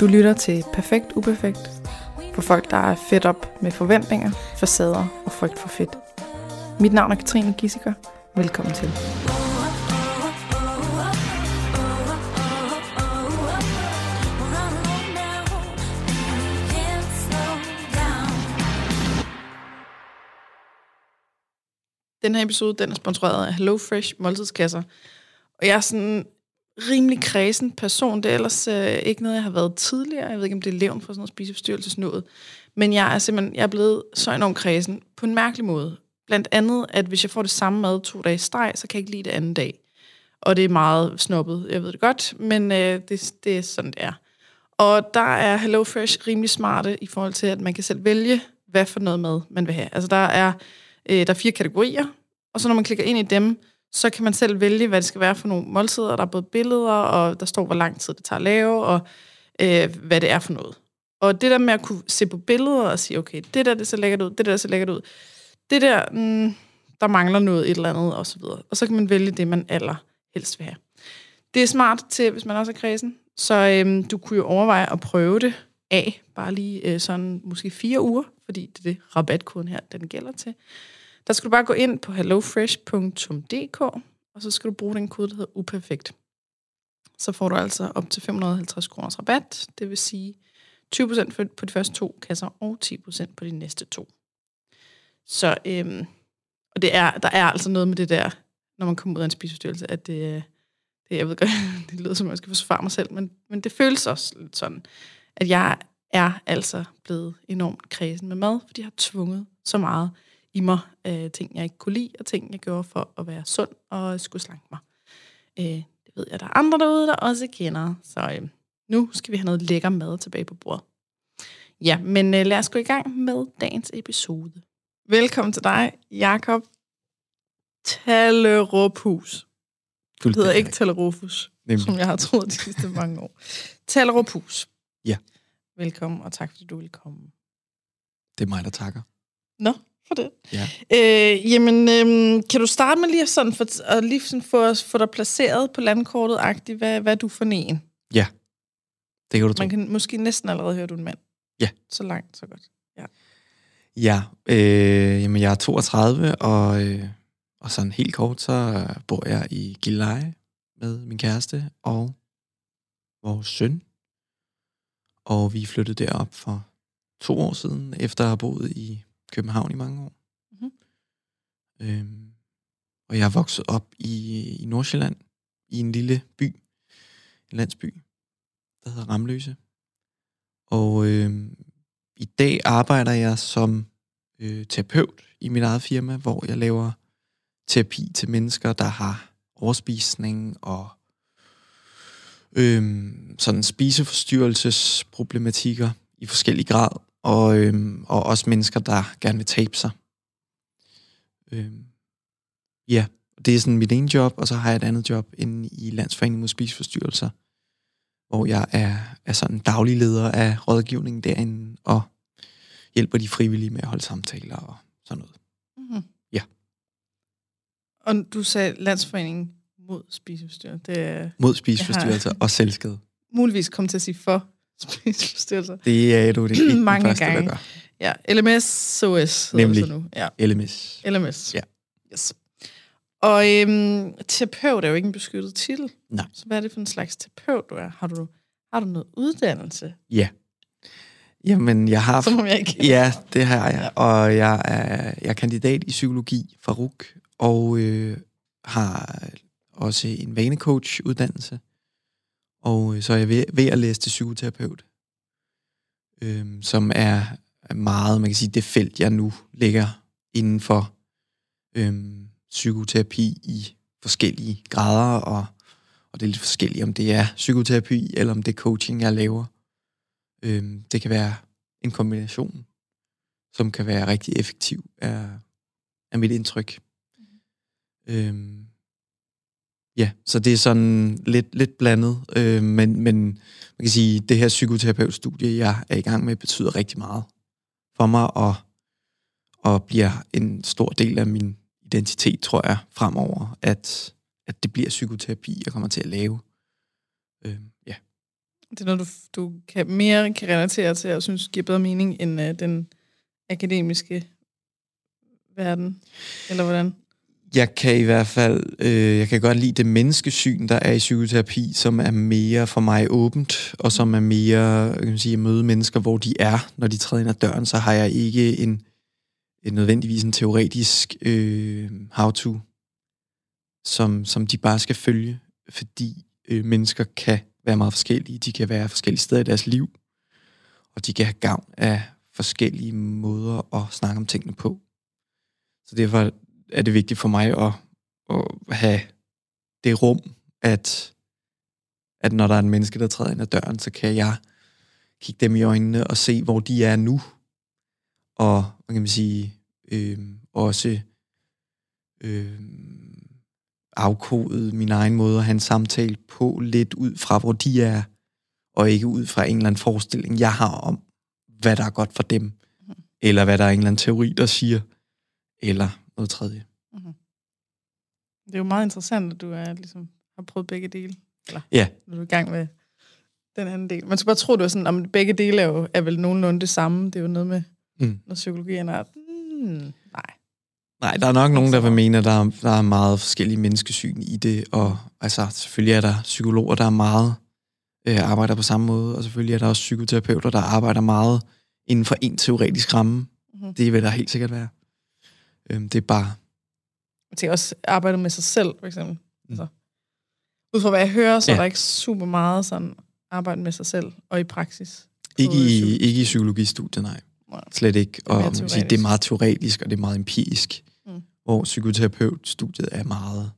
Du lytter til Perfekt Uperfekt for folk, der er fedt op med forventninger, facader og frygt for fedt. Mit navn er Katrine Gissiker. Velkommen til. Den her episode, den er sponsoreret af HelloFresh måltidskasser. Og jeg er sådan rimelig kræsen person. Det er ellers ikke noget, jeg har været tidligere. Jeg ved ikke, om det er levn for sådan noget spiseforstyrrelsesnået. Men jeg er blevet så enormt kræsen på en mærkelig måde. Blandt andet, at hvis jeg får det samme mad 2 dage i streg, så kan jeg ikke lide det anden dag. Og det er meget snobbet, jeg ved det godt, men det er sådan, det er. Og der er HelloFresh rimelig smarte i forhold til, at man kan selv vælge, hvad for noget mad man vil have. Altså, der er 4 kategorier, og så når man klikker ind i dem, så kan man selv vælge, hvad det skal være for nogle måltider. Der er både billeder, og der står, hvor lang tid det tager at lave, og hvad det er for noget. Og det der med at kunne se på billeder og sige, okay, det der det ser lækkert ud, det der det ser lækkert ud, det der, der mangler noget, et eller andet, og så videre. Og så kan man vælge det, man allerhelst vil have. Det er smart til, hvis man også er kredsen, så du kunne jo overveje at prøve det af, bare lige sådan måske 4 uger, fordi det er det rabatkoden her, den gælder til. Der skal du bare gå ind på hellofresh.dk, og så skal du bruge den kode, der hedder uperfekt. Så får du altså op til 550 kroners rabat, det vil sige 20% på de første 2 kasser, og 10% på de næste 2. Så, og der er altså noget med det der, når man kommer ud af en spiseforstyrrelse, at det jeg ved godt, det lyder som om jeg skal forsvare mig selv, men det føles også lidt sådan, at jeg er altså blevet enormt kræsen med mad, fordi jeg har tvunget så meget i mig, ting jeg ikke kunne lide, og ting jeg gjorde for at være sund og skulle slanke mig. Det ved jeg, der er andre derude, der også kender, så nu skal vi have noget lækker mad tilbage på bordet. Ja, men lad os gå i gang med dagens episode. Velkommen til dig, Jacob Talleruphus. Du hedder ikke Talleruphus, som jeg har troet de sidste mange år. Talleruphus. Ja. Velkommen, og tak fordi du vil komme. Det er mig, der takker. Nå, for det. Ja. Kan du starte med lige sådan få dig placeret på landkortet-agtigt, hvad du for en? Ja, det kan du tro. Man kan måske næsten allerede høre, du er en mand. Ja. Så langt, så godt. Ja. Ja, jeg er 32, og sådan helt kort, så bor jeg i Gilleleje med min kæreste og vores søn. Og vi flyttede derop for 2 år siden, efter at have boet i København i mange år. Mm-hmm. Og jeg er vokset op i Nordsjælland, i en lille by, en landsby, der hedder Ramløse. Og i dag arbejder jeg som terapeut i mit eget firma, hvor jeg laver terapi til mennesker, der har overspisning og sådan spiseforstyrrelsesproblematikker i forskellig grad, og også mennesker, der gerne vil tabe sig. Ja, det er sådan mit ene job, og så har jeg et andet job inde i Landsforeningen mod spiseforstyrrelser, hvor jeg er sådan daglig leder af rådgivningen derinde, og hjælper de frivillige med at holde samtaler og sådan noget. Mm-hmm. Ja. Og du sagde Landsforeningen mod spiseforstyrrelser. Mod spiseforstyrrelser og selvskade. Muligvis kom til at sige for spiseforstyrrelser. Det er du, det er ikke mange første, gange. Der gør. Ja, LMS, SOS. Nemlig, så nu. Ja. LMS. Ja. Yes. Og terapeut er jo ikke en beskyttet titel. Nej. Så hvad er det for en slags terapeut, du er? Har du noget uddannelse? Ja. Jamen, jeg har... Som om jeg ikke... Ja, det har jeg. Ja. Og jeg er kandidat i psykologi fra RUC, og har også en vanecoach-uddannelse. Og så er jeg ved at læse til psykoterapeut, som er meget, man kan sige, det felt, jeg nu ligger inden for... psykoterapi i forskellige grader, og det er lidt forskelligt, om det er psykoterapi, eller om det er coaching, jeg laver. Det kan være en kombination, som kan være rigtig effektiv, er mit indtryk. Mm-hmm. Ja, så det er sådan lidt blandet, men man kan sige, det her psykoterapeutstudie, jeg er i gang med, betyder rigtig meget for mig, og bliver en stor del af min identitet, tror jeg, fremover, at det bliver psykoterapi, jeg kommer til at lave. Ja. det er noget, du kan relatere til, og synes giver bedre mening end den akademiske verden, eller hvordan? Jeg kan i hvert fald, jeg kan godt lide det menneskesyn, der er i psykoterapi, som er mere for mig åbent, og som er mere, kan man sige, at møde mennesker, hvor de er, når de træder ind ad døren, så har jeg ikke en nødvendigvis en teoretisk how-to, som de bare skal følge, fordi mennesker kan være meget forskellige, de kan være forskellige steder i deres liv, og de kan have gavn af forskellige måder at snakke om tingene på. Så derfor er det vigtigt for mig at have det rum, at når der er en menneske, der træder ind ad døren, så kan jeg kigge dem i øjnene og se, hvor de er nu. Og man kan sige, også afkodet min egen måde at have en samtale på lidt ud fra, hvor de er, og ikke ud fra en eller anden forestilling, jeg har om, hvad der er godt for dem, eller hvad der er en eller anden teori, der siger, eller noget tredje. Mm-hmm. Det er jo meget interessant, at du ligesom, har prøvet begge dele. Eller, ja. Er du i gang med den anden del? Man skal bare tro, at begge dele er vel nogenlunde det samme. Det er jo noget med noget psykologi, og nej, der er nok nogen, der vil mene, at der er meget forskellige menneskesyn i det, og altså, selvfølgelig er der psykologer, der er meget arbejder på samme måde, og selvfølgelig er der også psykoterapeuter, der arbejder meget inden for en teoretisk ramme. Mm-hmm. Det vil der helt sikkert være. Det er bare... Jeg tænker også arbejde med sig selv, for eksempel. Altså, ud fra hvad jeg hører, så er der ikke super meget sådan arbejde med sig selv, og i praksis. Ikke i psykologistudiet, nej. Slet ikke. Og man sige, det er meget teoretisk, og det er meget empirisk. Mm. Hvor psykoterapeutstudiet er meget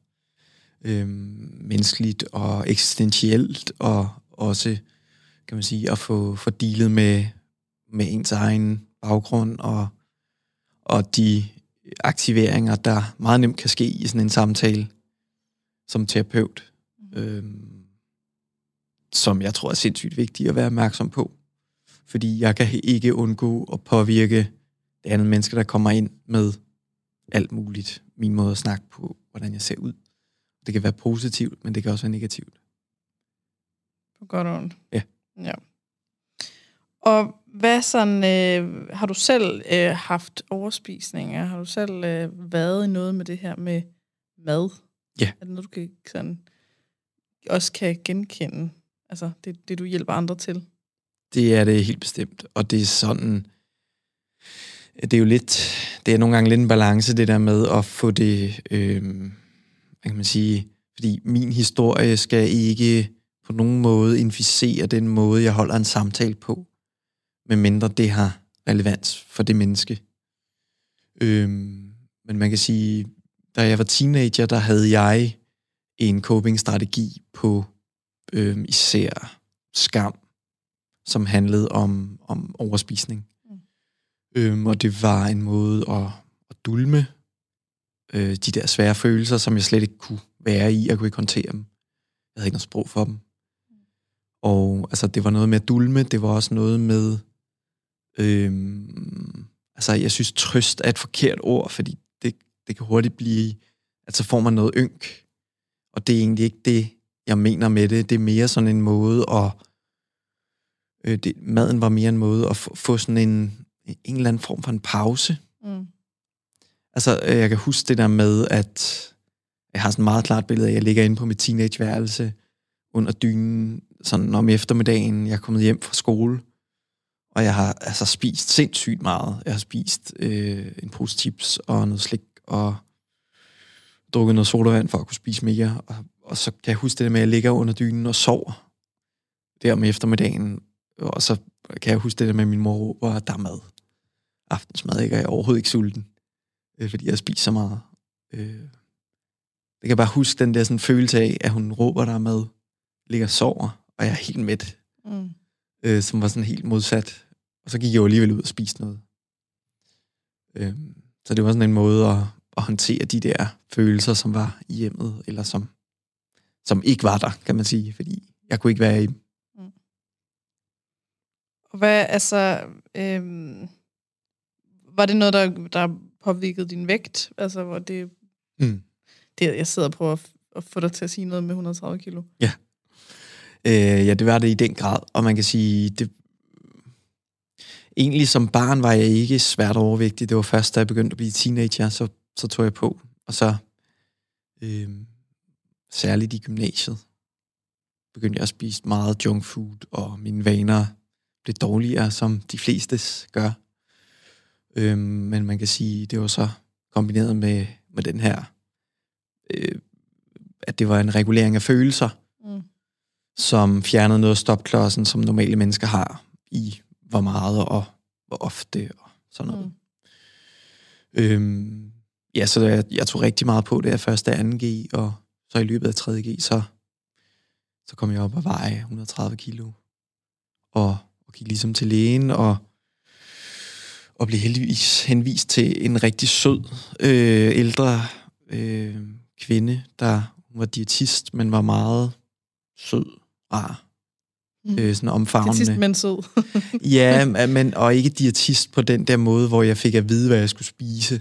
menneskeligt og eksistentielt, og også, kan man sige, at få dealet med ens egen baggrund, og de aktiveringer, der meget nemt kan ske i sådan en samtale som terapeut, som jeg tror er sindssygt vigtigt at være opmærksom på. Fordi jeg kan ikke undgå at påvirke det andet menneske, der kommer ind med alt muligt. Min måde at snakke på, hvordan jeg ser ud. Det kan være positivt, men det kan også være negativt. På godt og ondt. Ja. Og hvad sådan, har du selv haft overspisninger? Har du selv været i noget med det her med mad? Ja. Yeah. Er det noget, du kan, sådan, også kan genkende? Altså det, du hjælper andre til? Det er det helt bestemt. Og det er sådan... Det er jo lidt... Det er nogle gange lidt en balance, det der med at få det... kan man sige... Fordi min historie skal ikke på nogen måde inficere den måde, jeg holder en samtale på, medmindre det har relevans for det menneske. Men man kan sige, da jeg var teenager, der havde jeg en coping-strategi på især skam, som handlede om overspisning. Og det var en måde at dulme de der svære følelser, som jeg slet ikke kunne være i, og kunne ikke håndtere dem. Jeg havde ikke noget sprog for dem. Og altså, det var noget med at dulme, det var også noget med... altså, jeg synes, trøst er et forkert ord, fordi det kan hurtigt blive, at så får man noget ynk. Og det er egentlig ikke det, jeg mener med det. Det er mere sådan en måde at... maden var mere en måde at få sådan en eller anden form for en pause. Mm. Altså, jeg kan huske det der med, at jeg har sådan et meget klart billede af, at jeg ligger inde på mit teenageværelse under dynen, sådan om eftermiddagen. Jeg er kommet hjem fra skole, og jeg har altså spist sindssygt meget. Jeg har spist en pose chips og noget slik, og drukket noget sodavand for at kunne spise mere. Og så kan jeg huske det der med, at jeg ligger under dynen og sover der om eftermiddagen. Og så kan jeg huske det der med, min mor råber, at der er mad. Aftensmad, ikke? Og jeg er overhovedet ikke sulten, fordi jeg spiser så meget. Jeg kan bare huske den der sådan følelse af, at hun råber, der er mad, ligger og sover, og jeg er helt mæt. Mm. Som var sådan helt modsat. Og så gik jeg jo alligevel ud og spiste noget. Så det var sådan en måde at håndtere de der følelser, som var i hjemmet, eller som ikke var der, kan man sige, fordi jeg kunne ikke være i dem. Mm. Og hvad, altså... var det noget, der påvirkede din vægt? Altså, hvor det... Jeg sidder og prøver at få dig til at sige noget med 130 kilo. Ja. Ja, det var det i den grad. Og man kan sige, det egentlig som barn var jeg ikke svært overvægtig. Det var først, da jeg begyndte at blive teenager, så tog jeg på. Og så, særligt i gymnasiet, begyndte jeg at spise meget junk food, og mine vaner blev dårligere, som de flestes gør. Men man kan sige, det var så kombineret med den her, at det var en regulering af følelser, som fjernede noget af stopklodsen, som normale mennesker har i hvor meget og hvor ofte og sådan noget. Ja, så jeg tog rigtig meget på det af første 2G, og så i løbet af 3G, så kom jeg op og veje 130 kilo, og gik ligesom til lægen, og blev heldigvis henvist til en rigtig sød ældre kvinde, der var diætist, men var meget sød, rar, sådan omfavnende. Diætist, men sød. Ja, men, og ikke diætist på den der måde, hvor jeg fik at vide, hvad jeg skulle spise.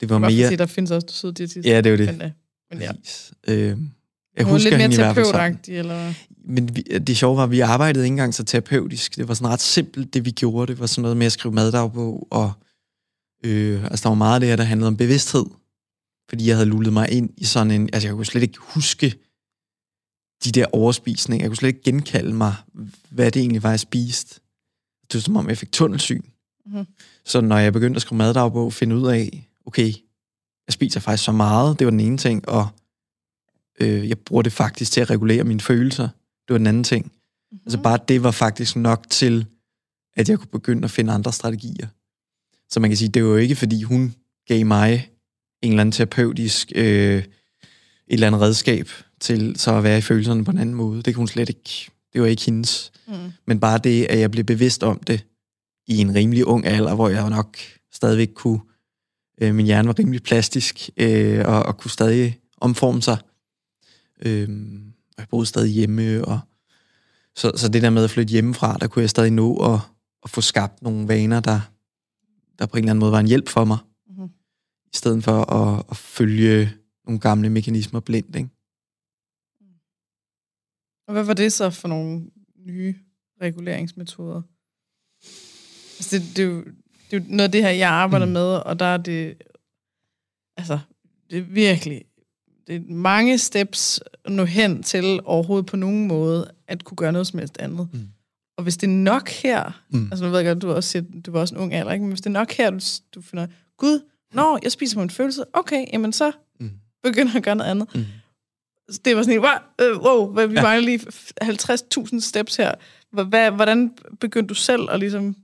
Det var mere... Sige, der findes også sød diætist. Ja, det var det. Men ja. Jeg husker lidt mere terapeutagtig, eller? Men det sjove var, at vi arbejdede ikke engang så terapeutisk. Det var sådan ret simpelt, det vi gjorde. Det var sådan noget med at skrive maddagbog, og altså, der var meget af det her, der handlede om bevidsthed. Fordi jeg havde lullet mig ind i sådan en... Altså, jeg kunne slet ikke huske de der overspisninger. Jeg kunne slet ikke genkalde mig, hvad det egentlig var, jeg spiste. Det var som om, jeg fik tunnelsyn. Mm-hmm. Så når jeg begyndte at skrive maddagbog, finde ud af, okay, jeg spiser faktisk så meget. Det var den ene ting, og jeg bruger det faktisk til at regulere mine følelser. Det var den anden ting. Mm-hmm. Altså bare det var faktisk nok til, at jeg kunne begynde at finde andre strategier. Så man kan sige, det var jo ikke, fordi hun gav mig en eller anden terapeutisk et eller andet redskab til så at være i følelserne på en anden måde. Det kunne hun slet ikke. Det var ikke hendes. Men bare det, at jeg blev bevidst om det i en rimelig ung alder, hvor jeg nok stadigvæk kunne... min hjerne var rimelig plastisk, og kunne stadig omforme sig. Og jeg boede stadig hjemme, og så det der med at flytte hjemmefra, der kunne jeg stadig nå at få skabt nogle vaner, der på en eller anden måde var en hjælp for mig, i stedet for at følge nogle gamle mekanismer blindt, ikke? Og hvad var det så for nogle nye reguleringsmetoder? Altså, det er jo noget af det her, jeg arbejder med, og der er det, altså, det er virkelig, det er mange steps at nå hen til overhovedet på nogen måde, at kunne gøre noget som helst andet. Og hvis det er nok her, altså nu ved jeg godt, du var også en ung alder, ikke? Men hvis det er nok her, du finder, gud, nå, jeg spiser på en følelse, okay, jamen så begynder at gøre noget andet. Så det var sådan et, wow, vi mangler lige 50.000 steps her. Hvordan begyndte du selv at ligesom...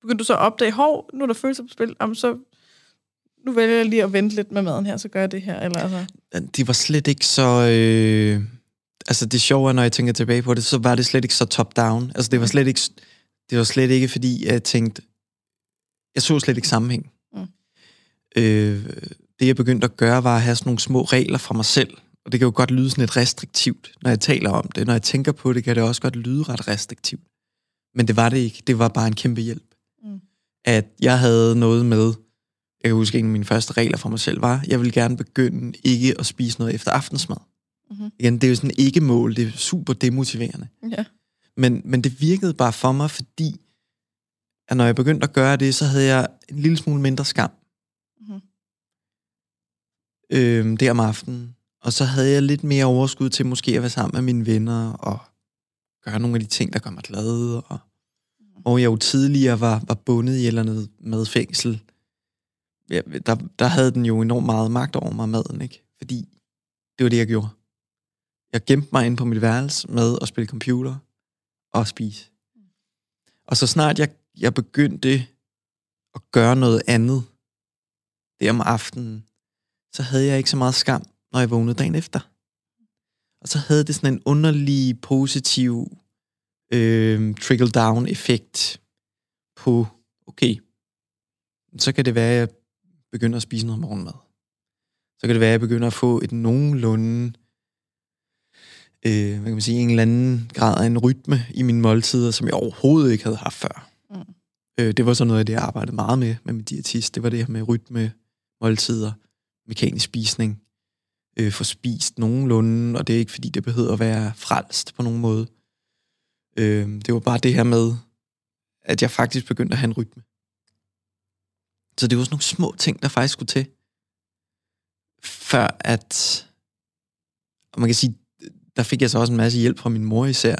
Begyndte du så at opdage, hov, nu er der følelser på spil, jamen så, nu vælger jeg lige at vente lidt med maden her, så gør jeg det her, eller altså? Det var slet ikke så, altså det sjove er, når jeg tænker tilbage på det, så var det slet ikke så top-down. Altså det var slet ikke fordi jeg tænkte, jeg så slet ikke sammenhæng. Det jeg begyndte at gøre, var at have sådan nogle små regler fra mig selv, og det kan jo godt lyde sådan lidt restriktivt, når jeg taler om det. Når jeg tænker på det, kan det også godt lyde ret restriktivt. Men det var det ikke, det var bare en kæmpe hjælp. At jeg havde noget med, jeg kan huske, en af mine første regler for mig selv var, jeg ville gerne begynde ikke at spise noget efter aftensmad. Igen, det er jo sådan ikke mål, det er super demotiverende. Men det virkede bare for mig, fordi at når jeg begyndte at gøre det, så havde jeg en lille smule mindre skam. Det om aftenen. Og så havde jeg lidt mere overskud til måske at være sammen med mine venner, og gøre nogle af de ting, der gør mig glad, og jeg jo tidligere var bundet i et eller andet madfængsel. Der havde den jo enormt meget magt over mig, maden, ikke? Fordi det var det, jeg gjorde. Jeg gemte mig inde på mit værelse med at spille computer og spise. Og så snart jeg begyndte at gøre noget andet der om aftenen, så havde jeg ikke så meget skam, når jeg vågnede dagen efter. Og så havde det sådan en underlig, positiv... trickle-down-effekt på, okay, så kan det være, at jeg begynder at spise noget morgenmad. Så kan det være, at jeg begynder at få et nogenlunde, hvad kan man sige, en eller anden grad af en rytme i mine måltider, som jeg overhovedet ikke havde haft før. Det var så noget af det, jeg arbejdede meget med min diætist. Det var det her med rytme, måltider, mekanisk spisning, få spist nogenlunde, og det er ikke fordi, det behøver at være frelst på nogen måde. Det var bare det her med, at jeg faktisk begyndte at have en rytme. Så det var sådan nogle små ting, der faktisk skulle til, før at, og man kan sige, der fik jeg så også en masse hjælp fra min mor især,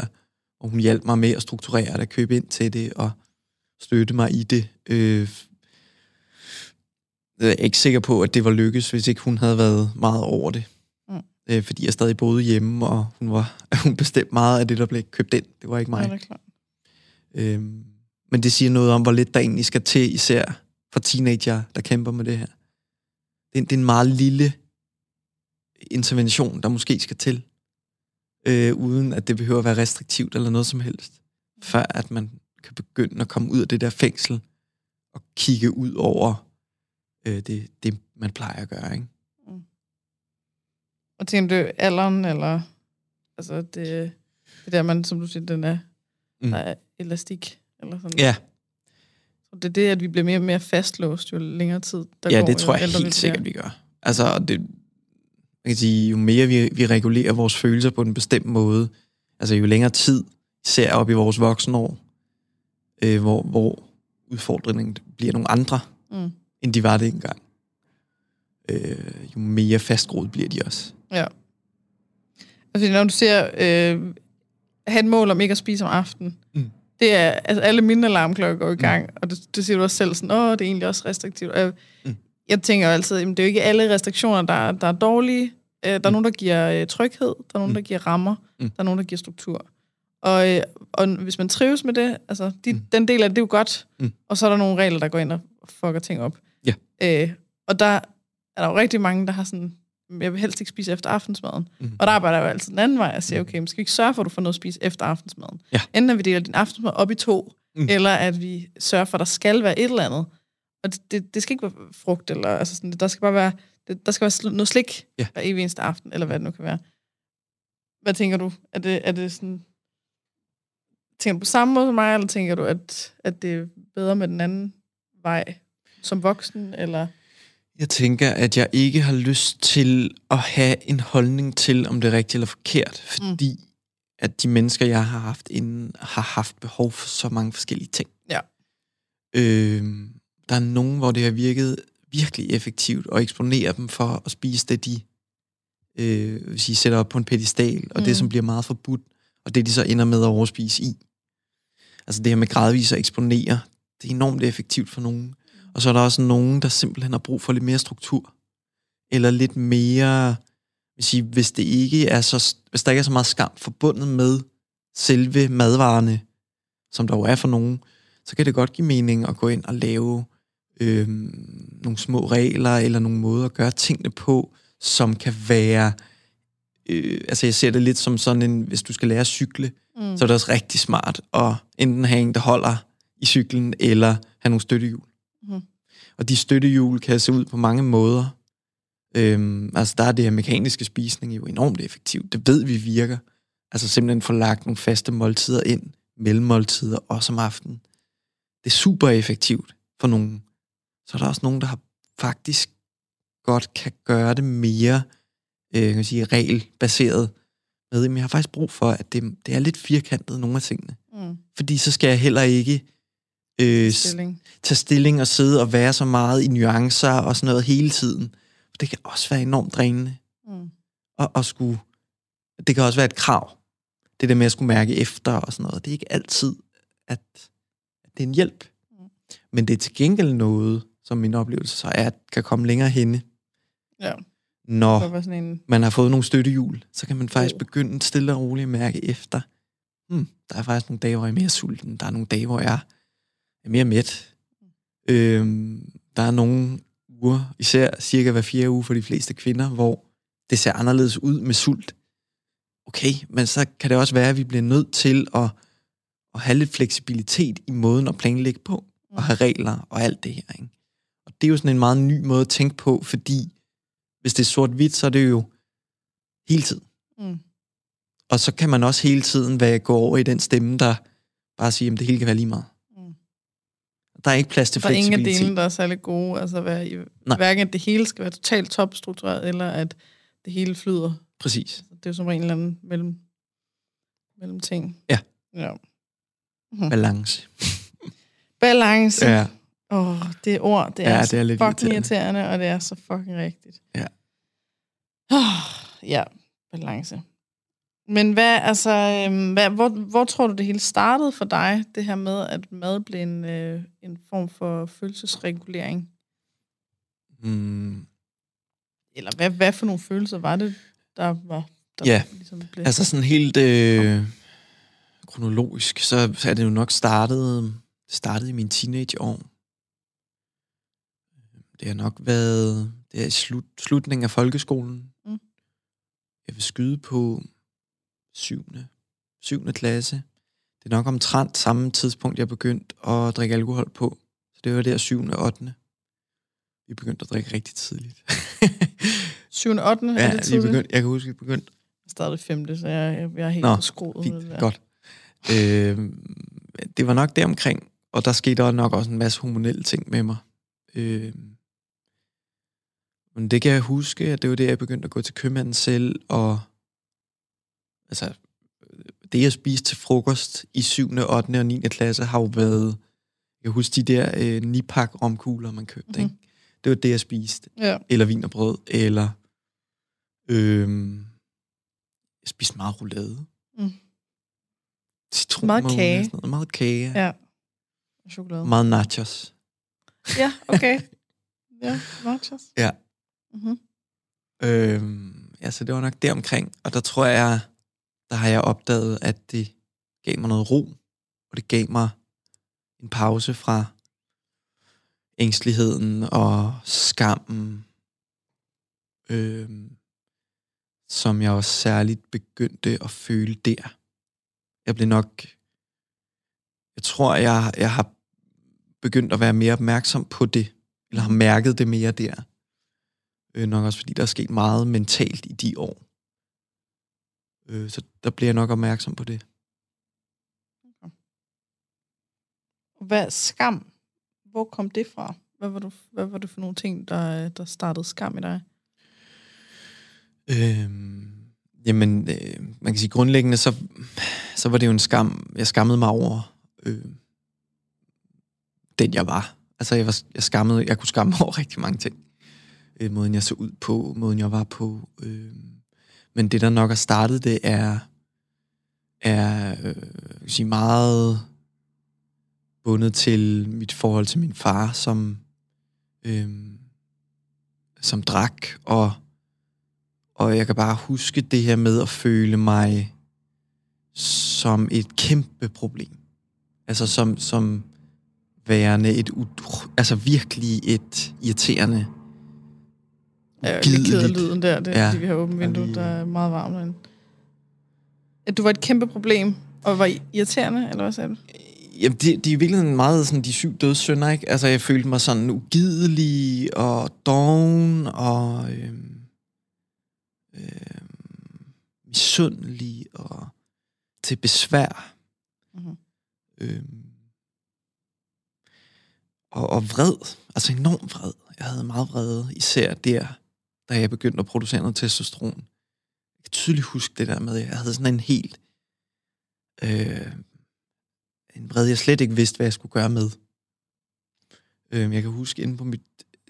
og hun hjalp mig med at strukturere det, at købe ind til det, og støtte mig i det. Jeg er ikke sikker på, at det var lykkes, hvis ikke hun havde været meget over det. Mm. Fordi jeg stadig boede hjemme, og hun bestemte meget af det, der blev købt ind. Det var ikke mig. Ja, det er klart. Men det siger noget om, hvor lidt der egentlig skal til, især for teenager, der kæmper med det her. Det er en meget lille intervention, der måske skal til, uden at det behøver at være restriktivt eller noget som helst, før at man kan begynde at komme ud af det der fængsel og kigge ud over det man plejer at gøre, ikke? Mm. Og tænker du alderen, eller altså det der, man, som du siger, den er, der er elastik eller sådan. Ja. Så det er det, at vi bliver mere og mere fastlåst jo længere tid der går. Ja, det tror jeg helt sikkert vi gør. Altså det, man kan sige, jo mere vi regulerer vores følelser på en bestemt måde, altså jo længere tid, især op i vores voksenår, hvor udfordringen bliver nogle andre, end de var det engang. Jo mere fastgroet bliver de også. Ja. Altså når du ser, have et mål om ikke at spise om aftenen, det er, altså alle mine alarmklokker går i gang, og det siger du også selv sådan, det er egentlig også restriktivt. Jeg tænker altid, at det er jo ikke alle restriktioner, der er dårlige. Der er nogen, der giver tryghed, der er nogen, der giver rammer, der er nogen, der giver struktur. Og hvis man trives med det, altså den del af det er jo godt, og så er der nogle regler, der går ind og fucker ting op. Ja. Og der er der jo rigtig mange, der har sådan, jeg vil helst ikke spise efter aftensmaden. Og der arbejder jo altid den anden vej og siger, okay, men skal vi ikke sørge for, at du får noget at spise efter aftensmaden? Ja. Enten at vi deler din aftensmad op i 2, eller at vi sørger for, at der skal være et eller andet. Og det skal ikke være frugt, eller altså sådan, der skal bare være, der skal være noget slik hver evig eneste aften, eller hvad det nu kan være. Hvad tænker du? Er det sådan, tænker du på samme måde som mig, eller tænker du, at det er bedre med den anden vej som voksen, eller? Jeg tænker, at jeg ikke har lyst til at have en holdning til, om det er rigtigt eller forkert, fordi at de mennesker, jeg har haft inden, har haft behov for så mange forskellige ting. Ja. Der er nogen, hvor det har virket virkelig effektivt og eksponere dem for at spise det, de hvis I sætter op på en pedestal, og det, som bliver meget forbudt, og det, de så ender med at overspise i. Altså det her med gradvis at eksponere, det er enormt effektivt for nogen. Og så er der også nogen, der simpelthen har brug for lidt mere struktur, eller lidt mere, hvis der ikke er så meget skam forbundet med selve madvarerne, som der jo er for nogen, så kan det godt give mening at gå ind og lave nogle små regler, eller nogle måder at gøre tingene på, som kan være, altså jeg ser det lidt som sådan en, hvis du skal lære at cykle, så er det også rigtig smart at enten have en, der holder i cyklen, eller have nogle støttehjul. Og de støttehjul kan se ud på mange måder. Altså der er det her mekaniske spisning jo enormt effektivt. Det ved vi virker. Altså simpelthen få lagt nogle faste måltider ind, mellemmåltider også om aftenen. Det er super effektivt for nogen. Så er der også nogen, der har faktisk godt kan gøre det mere regelbaseret. Men jeg har faktisk brug for, at det er lidt firkantet, nogle af tingene. Fordi så skal jeg heller ikke tage stilling og sidde og være så meget i nuancer og sådan noget hele tiden. Det kan også være enormt drænende. Det kan også være et krav. Det der med at skulle mærke efter og sådan noget. Det er ikke altid, at det er en hjælp. Men det er til gengæld noget, som min oplevelse så er, at kan komme længere henne. Ja. Når man har fået nogle støttehjul, så kan man faktisk begynde stille og roligt at mærke efter. Der er faktisk nogle dage, hvor jeg er mere sulten. Der er nogle dage, hvor jeg er mere mæt. Der er nogle uger, især cirka hver 4. uge for de fleste kvinder, hvor det ser anderledes ud med sult. Okay, men så kan det også være, at vi bliver nødt til at have lidt fleksibilitet i måden at planlægge på, og have regler og alt det her, ikke? Og det er jo sådan en meget ny måde at tænke på, fordi hvis det er sort-hvidt, så er det jo hele tiden. Og så kan man også hele tiden gå over i den stemme, der bare siger, at det hele kan være lige meget. Der er ikke plads til fleksibilitet. Der er ingen af delene, der er særlig gode. Altså, hverken at det hele skal være totalt topstruktureret, eller at det hele flyder. Præcis. Det er jo som en eller anden mellem ting. Ja. Ja. Mm-hmm. Balance. Balance. Ja. Det ord, det er, ja, det er lidt fucking irriterende, og det er så fucking rigtigt. Ja. Ja, balance. Men hvad, altså, hvor tror du, det hele startede for dig, det her med, at mad blev en form for følelsesregulering? Mm. Eller hvad for nogle følelser var det, der ja, ligesom blev... altså sådan helt kronologisk, så er det jo nok startede i mine teenageår. Det har nok været i slutningen af folkeskolen. Mm. Jeg vil skyde på 7. klasse. Det er nok omtrent samme tidspunkt, jeg begyndte at drikke alkohol på. Så det var der 7. og 8. Vi begyndte at drikke rigtig tidligt. 7. og 8. Ja, er det tidligt? Jeg kan huske, at vi begyndte. Jeg startede 5. så jeg er helt forskruet. Fint, det godt. Det var nok deromkring, og der skete også nok en masse hormonelle ting med mig. Men det kan jeg huske, at det var det, jeg begyndte at gå til købmanden selv, og altså, det jeg spiste til frokost i 7., 8. og 9. klasse har jo været, jeg husker de der 9-pakke romkugler, man købte, mm-hmm. ikke? Det var det, jeg spiste. Ja. Eller vin og brød, eller jeg spiste meget roulade. Mm. Meget kage. Meget kage. Ja. Chokolade. Meget nachos. Ja, okay. Ja, nachos. Ja. Mm-hmm. Ja, så det var nok deromkring. Og der tror jeg, der har jeg opdaget, at det gav mig noget ro. Og det gav mig en pause fra ængsteligheden og skammen. Som jeg også særligt begyndte at føle der. Jeg blev nok... Jeg tror, jeg har begyndt at være mere opmærksom på det. Eller har mærket det mere der. Nok også fordi, der er sket meget mentalt i de år. Så der bliver jeg nok opmærksom på det. Okay. Hvad skam? Hvor kom det fra? Hvad var det for nogle ting, der startede skam i dig? Man kan sige, grundlæggende, så var det jo en skam. Jeg skammede mig over den, jeg var. Altså, jeg kunne skamme over rigtig mange ting. Måden, jeg så ud på, måden, jeg var på. Men det, der nok har startet, det er meget bundet til mit forhold til min far, som drak, og jeg kan bare huske det her med at føle mig som et kæmpe problem. Altså som værende virkelig et irriterende. Jeg keder lyden der, det er, fordi vi har åbent vindue, der er meget varmt derinde. At du var et kæmpe problem, og var irriterende, eller hvad sagde du? Jamen, det er i virkeligheden meget sådan de 7 døde sønner, ikke? Altså, jeg følte mig sådan ugidelig, og doven, og misundelig, og til besvær. Mm-hmm. Og vred, altså enormt vred. Jeg havde meget vrede, især der, da jeg begyndte at producere noget testosteron. Jeg kan tydeligt huske det der med, jeg havde sådan en helt... en vrede, jeg slet ikke vidste, hvad jeg skulle gøre med. Jeg kan huske, inde på mit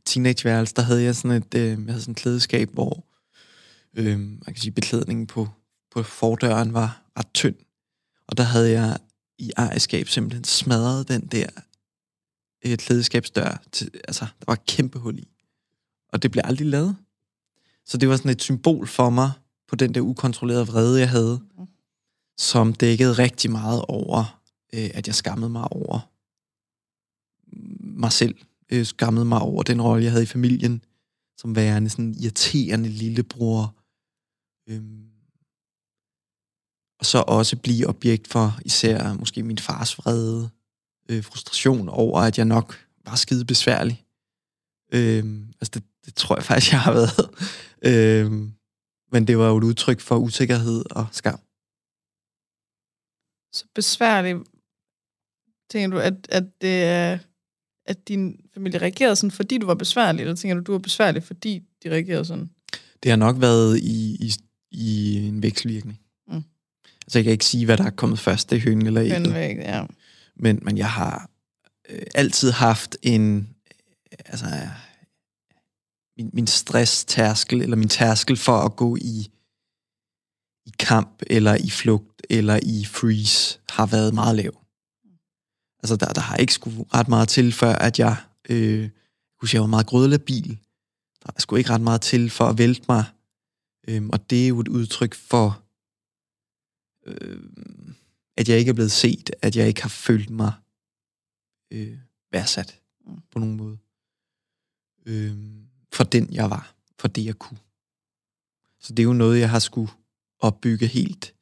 teenageværelse, der havde jeg sådan et klædeskab, hvor man kan sige, beklædningen på fordøren var ret tynd. Og der havde jeg i ejerskab simpelthen smadret den der klædeskabsdør. Der var et kæmpe hul i. Og det blev aldrig lavet. Så det var sådan et symbol for mig, på den der ukontrollerede vrede, jeg havde, som dækkede rigtig meget over, at jeg skammede mig over mig selv. Skammede mig over den rolle, jeg havde i familien, som værende sådan en irriterende lillebror. Og så også blive objekt for især måske min fars vrede, frustration over, at jeg nok var skide besværlig. Det tror jeg faktisk, jeg har været. Men det var jo et udtryk for usikkerhed og skam. Så besværlig, tænker du, at din familie reagerede sådan, fordi du var besværlig, eller tænker du, at du var besværlig, fordi de reagerede sådan? Det har nok været i en vekselvirkning. Mm. Altså jeg kan ikke sige, hvad der er kommet først, det er hønen eller ægget. Ja. Men jeg har altid haft en... Altså, min stresstærskel, eller min tærskel for at gå i kamp, eller i flugt, eller i freeze, har været meget lav. Altså, der har ikke sgu ret meget til, før at jeg... jeg var meget grødelabil. Der skulle ikke ret meget til for at vælte mig. Og det er jo et udtryk for, at jeg ikke er blevet set, at jeg ikke har følt mig værdsat på nogen måde. For den jeg var, for det jeg kunne. Så det er jo noget, jeg har skulle opbygge helt.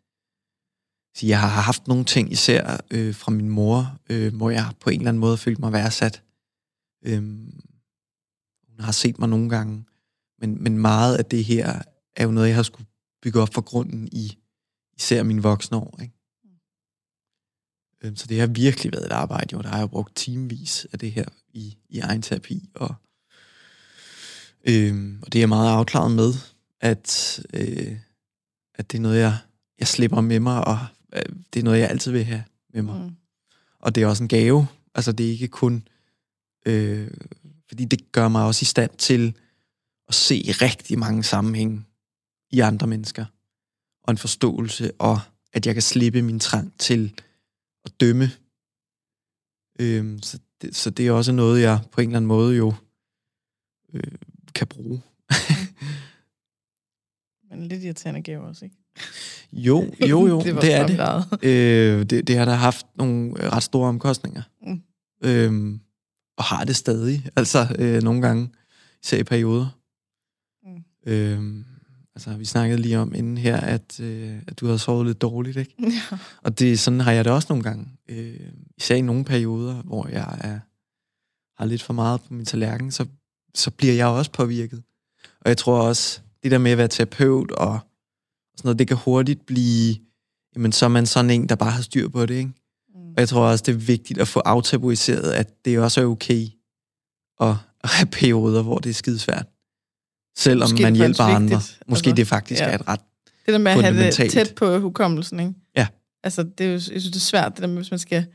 Så jeg har haft nogle ting, især fra min mor, hvor jeg på en eller anden måde følte mig værdsat. Hun har set mig nogle gange, men meget af det her er jo noget, jeg har skulle bygge op fra grunden i især mine voksne år, ikke? Så det har virkelig været et arbejde, jo. Der har jeg jo brugt timevis af det her i egen terapi, og det er jeg meget afklaret med, at det er noget, jeg slipper med mig, og det er noget, jeg altid vil have med mig. Mm. Og det er også en gave. Altså, det er ikke kun... fordi det gør mig også i stand til at se rigtig mange sammenhænge i andre mennesker. Og en forståelse, og at jeg kan slippe min trang til at dømme. Så det er også noget, jeg på en eller anden måde jo kan bruge. Men lidt irriterende gave også, ikke? Jo, det er det. Det har da haft nogle ret store omkostninger. Mm. Og har det stadig, altså nogle gange, især i perioder. Mm. Altså, vi snakkede lige om inden her, at du havde sovet lidt dårligt, ikke? Ja. Og sådan har jeg det også nogle gange. Især i nogle perioder, hvor jeg har lidt for meget på min tallerken, så bliver jeg også påvirket. Og jeg tror også, det der med at være terapeut og sådan noget, det kan hurtigt blive, jamen så er man sådan en, der bare har styr på det, ikke? Og jeg tror også, det er vigtigt at få aftabuiseret, at det også er okay at have perioder, hvor det er skidesvært. Selvom måske man hjælper andre. Vigtigt. Måske altså, det faktisk er et ret fundamentalt. Det der med at have det tæt på hukommelsen, ikke? Ja. Altså, det er jo, jeg synes, det er svært, det der med, hvis man skal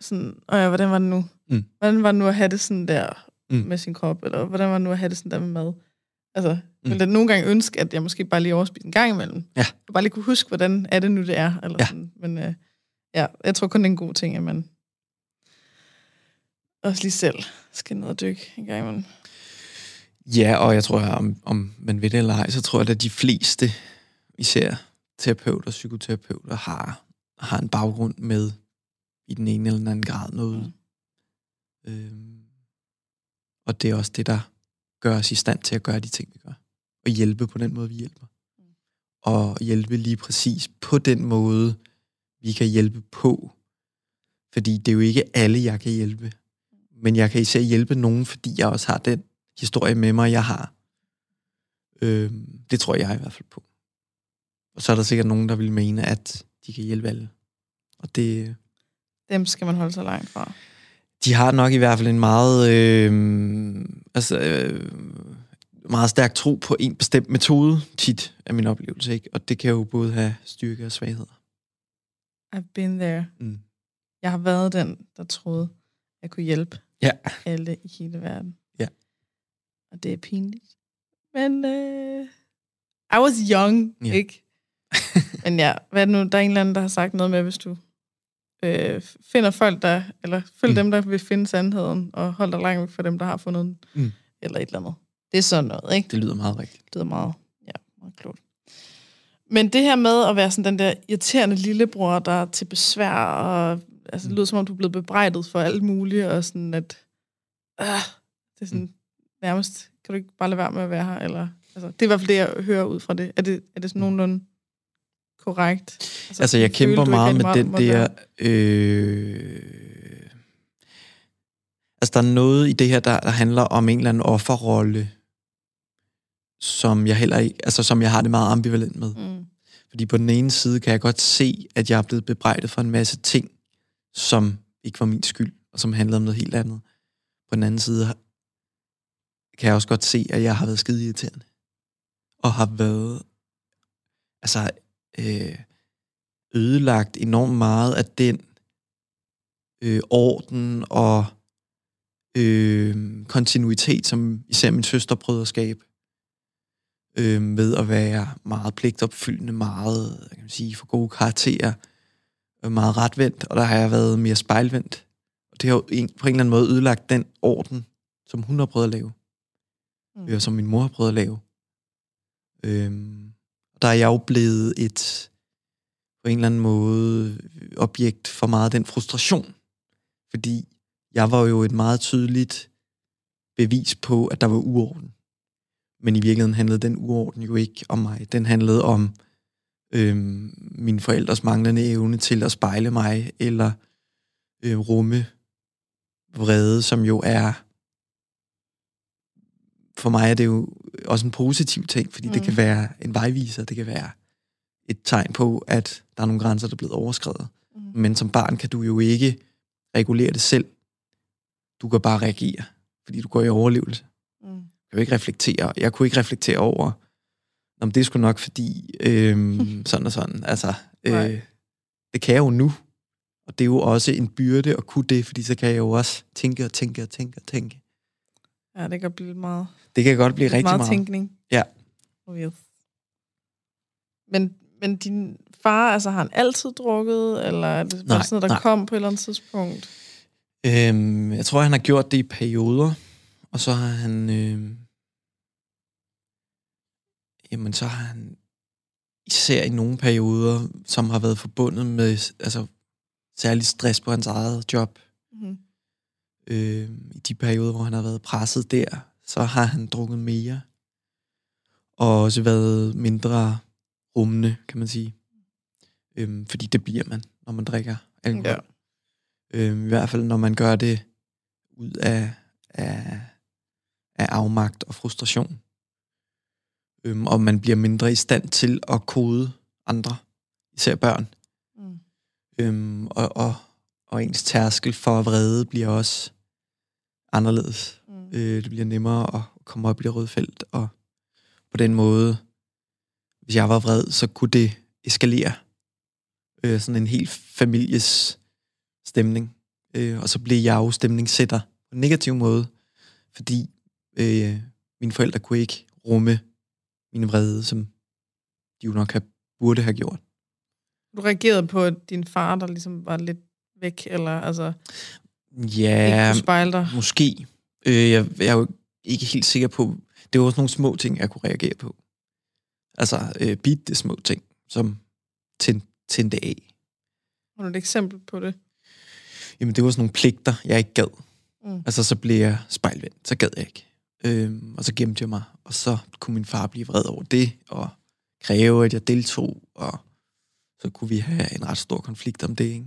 sådan, hvordan var det nu? Mm. Hvordan var det nu at have det sådan der med sin krop? Eller hvordan var det nu at have det sådan der med mad? Altså, ville jeg nogle gange ønske, at jeg måske bare lige overspiste en gang imellem. Ja. Jeg bare lige kunne huske, hvordan er det nu, det er. Eller sådan. Men... ja, jeg tror kun, det er en god ting, at man også lige selv skal ned og dykke en gang imellem. Ja, og jeg tror, om man ved det eller ej, så tror jeg, at de fleste, især terapeuter og psykoterapeuter, har en baggrund med i den ene eller den anden grad noget. Mm. Og det er også det, der gør os i stand til at gøre de ting, vi gør. Og hjælpe på den måde, vi hjælper. Mm. Og hjælpe lige præcis på den måde, vi kan hjælpe på, fordi det er jo ikke alle, jeg kan hjælpe. Men jeg kan især hjælpe nogen, fordi jeg også har den historie med mig, jeg har. Det tror jeg i hvert fald på. Og så er der sikkert nogen, der vil mene, at de kan hjælpe alle. Og det... Dem skal man holde sig langt fra. De har nok i hvert fald en meget, meget stærk tro på en bestemt metode, tit er min oplevelse, ikke? Og det kan jo både have styrke og svagheder. I've been there. Mm. Jeg har været den, der troede, jeg kunne hjælpe alle i hele verden. Ja. Yeah. Og det er pinligt. Men I was young, ikke? Men ja, hvad er det nu? Der er en eller anden, der har sagt noget med, hvis du finder folk, der... Eller følg dem, der vil finde sandheden, og hold dig langt væk fra dem, der har fundet den. Mm. Eller et eller andet. Det er sådan noget, ikke? Det lyder meget rigtigt. Det lyder meget, meget klogt. Men det her med at være sådan den der irriterende lillebror, der er til besvær, og altså, det lyder som om, du er blevet bebrejdet for alt muligt, og sådan at, det er sådan nærmest, kan du ikke bare lade være med at være her? Eller, altså, det er i hvert fald det, jeg hører ud fra det. Er det sådan nogenlunde korrekt? Altså jeg kæmper meget med den der... Altså, der er noget i det her, der handler om en eller anden offerrolle, som jeg heller ikke, altså som jeg har det meget ambivalent med. Mm. Fordi på den ene side kan jeg godt se, at jeg er blevet bebrejdet for en masse ting, som ikke var min skyld, og som handlede om noget helt andet. På den anden side kan jeg også godt se, at jeg har været skide irriterende. og har været altså ødelagt enormt meget af den orden og kontinuitet, som især min søster prøvede at skabe, med at være meget pligtopfyldende, meget, kan man sige, for gode karakterer, meget retvendt, og der har jeg været mere spejlvendt. Og det har jo på en eller anden måde ødelagt den orden, som hun har prøvet at lave, og som min mor har prøvet at lave. Der er jeg jo blevet et, på en eller anden måde, objekt for meget den frustration, fordi jeg var jo et meget tydeligt bevis på, at der var uorden. Men i virkeligheden handlede den uorden jo ikke om mig. Den handlede om mine forældres manglende evne til at spejle mig, eller rumme vrede, som jo er... For mig er det jo også en positiv ting, fordi det kan være en vejviser, det kan være et tegn på, at der er nogle grænser, der er blevet overskredet. Men som barn kan du jo ikke regulere det selv. Du kan bare reagere, fordi du går i overlevelse. Jeg kunne ikke reflektere. Jeg kunne ikke reflektere over, om det er sgu nok, fordi sådan og sådan. Altså, det kan jeg jo nu. Og det er jo også en byrde at kunne det, fordi så kan jeg jo også tænke og tænke og tænke og tænke. Ja, det kan blive meget... Det kan godt blive rigtig meget. Meget tænkning. Ja. Oh, yes. Men din far, altså har han altid drukket, eller er det bare sådan noget, der kom på et eller andet tidspunkt? Jeg tror, han har gjort det i perioder, og så har han... Jamen, så har han især i nogle perioder, som har været forbundet med altså særlig stress på hans eget job. I de perioder, hvor han har været presset der, så har han drukket mere. Og også været mindre rummende, kan man sige. Fordi det bliver man, når man drikker alkohol. Ja. I hvert fald, når man gør det ud af afmagt og frustration. Og man bliver mindre i stand til at kode andre, især børn. Og ens tærskel for vrede bliver også anderledes. Det bliver nemmere at komme op i det røde felt, og på den måde, hvis jeg var vred, så kunne det eskalere sådan en hel families stemning. Og så blev jeg jo stemningssætter på en negativ måde, fordi mine forældre kunne ikke rumme mine vrede, som de jo nok burde have gjort. Du reagerede på, at din far, der ligesom var lidt væk, eller altså... Ja, måske. Jeg er jo ikke helt sikker på... Det var også nogle små ting, jeg kunne reagere på. Altså, bitte små ting, som tændte af. Har du et eksempel på det? Jamen, det var sådan nogle pligter, jeg ikke gad. Altså, så blev jeg spejlvendt. Så gad jeg ikke. Og så gemte jeg mig. Og så kunne min far blive vred over det, og kræve, at jeg deltog, og så kunne vi have en ret stor konflikt om det, ikke?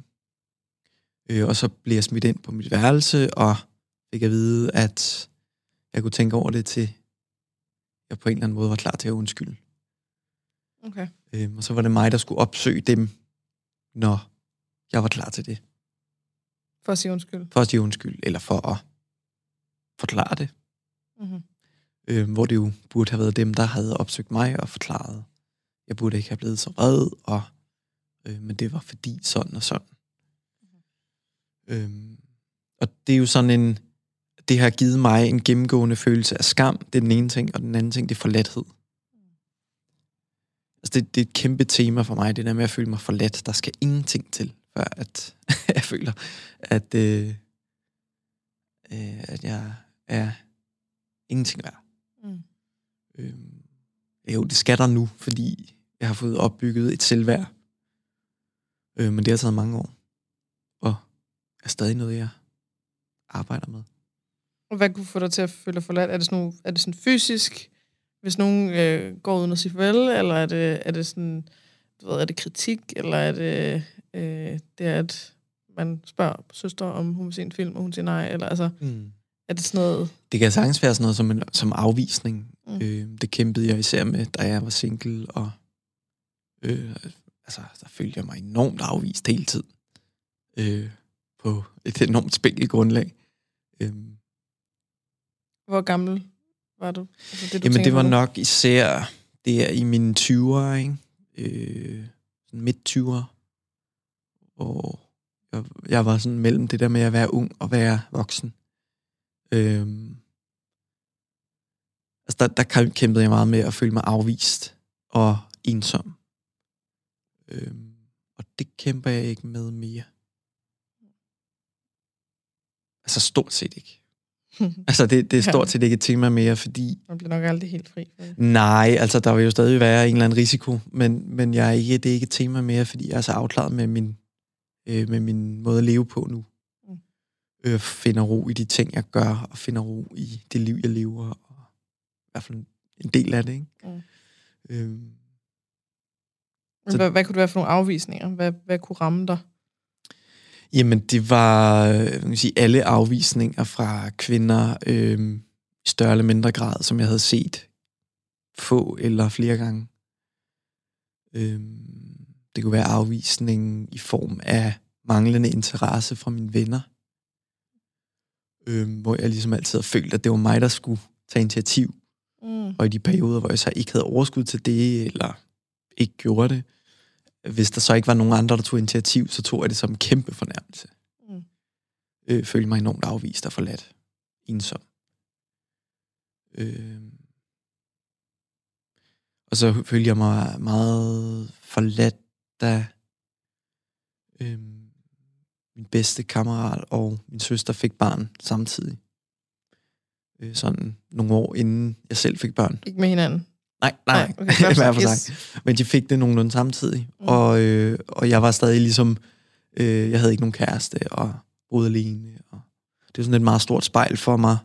Og så blev jeg smidt ind på mit værelse, og fik at vide, at jeg kunne tænke over det, til jeg på en eller anden måde var klar til at undskylde. Okay. Og så var det mig, der skulle opsøge dem, når jeg var klar til det. For at sige undskyld? For at sige undskyld, eller for at forklare det. Hvor det jo burde have været dem, der havde opsøgt mig og forklaret. Jeg burde ikke have blevet så vred, og, men det var fordi sådan og sådan. Og det er jo sådan en... Det har givet mig en gennemgående følelse af skam. Det er den ene ting, og den anden ting, det er forladthed. Altså det er et kæmpe tema for mig, det der med at føle mig forladt. Der skal ingenting til, før at jeg føler, at jeg er ingenting værd. Jo, det skal der nu, fordi jeg har fået opbygget et selvværd. Men det har taget mange år. Og er stadig noget, jeg arbejder med. Og hvad kunne få dig til at føle dig forladt? Er det sådan fysisk, hvis nogen går uden at sige farvel, eller er det sådan, du ved, er det kritik, eller er det det er, at man spørger søster, om hun vil se en film, og hun siger nej, eller altså er det sådan noget? Det kan sagtens være sådan noget som afvisning. Det kæmpede jeg især med, da jeg var single, og altså der følte jeg mig enormt afvist hele tiden. På et enormt spinkelt grundlag. Hvor gammel var du? Altså det var nok især det er i mine 20'er, ikke? Midt 20'er, og jeg var sådan mellem det der med at være ung og være voksen. Altså der kæmpede jeg meget med at føle mig afvist og ensom. Og det kæmper jeg ikke med mere. Altså stort set ikke. Altså det er stort set ikke et tema mere, fordi... Man bliver nok aldrig helt fri. Nej, altså der vil jo stadig være en eller anden risiko, men jeg er ikke, det er ikke et tema mere, fordi jeg er så afklaret med min måde at leve på nu. Finder ro i de ting, jeg gør, og finder ro i det liv, jeg lever, og i hvert fald en del af det, ikke? Men hvad kunne det være for nogle afvisninger? Hvad kunne ramme dig? Jamen, det var alle afvisninger fra kvinder i større eller mindre grad, som jeg havde set få eller flere gange. Det kunne være afvisning i form af manglende interesse fra mine venner, hvor jeg ligesom altid har følt, at det var mig, der skulle tage initiativ. Og i de perioder, hvor jeg så ikke havde overskud til det, eller ikke gjorde det, hvis der så ikke var nogen andre, der tog initiativ, så tog jeg det som en kæmpe fornærmelse. Følte mig enormt afvist og forladt. Ensom. Og så følte jeg mig meget forladt, da min bedste kammerat og min søster fik barn samtidig. Sådan nogle år inden jeg selv fik børn. Ikke med hinanden? Nej. Okay, men de fik det nogenlunde samtidig. Og jeg var stadig ligesom... jeg havde ikke nogen kæreste, og boede alene. Og det var sådan et meget stort spejl for mig,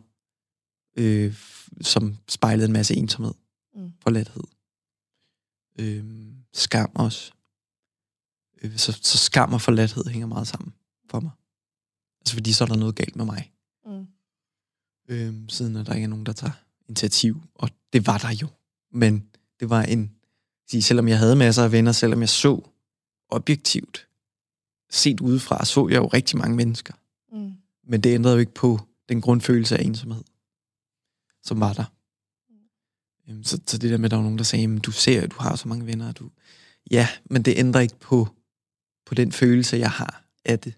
som spejlede en masse ensomhed. Forladthed. Skam også. Så skam og forladthed hænger meget sammen for mig. Altså fordi så er der noget galt med mig. Siden at der ikke er nogen, der tager initiativ. Og det var der jo. Men det var selvom jeg havde masser af venner, selvom jeg så objektivt, set udefra, så jeg jo rigtig mange mennesker. Men det ændrede jo ikke på den grundfølelse af ensomhed, som var der. Så det der med, at der var nogen, der sagde, du ser, du har så mange venner. Ja, men det ændrer ikke på den følelse, jeg har af det.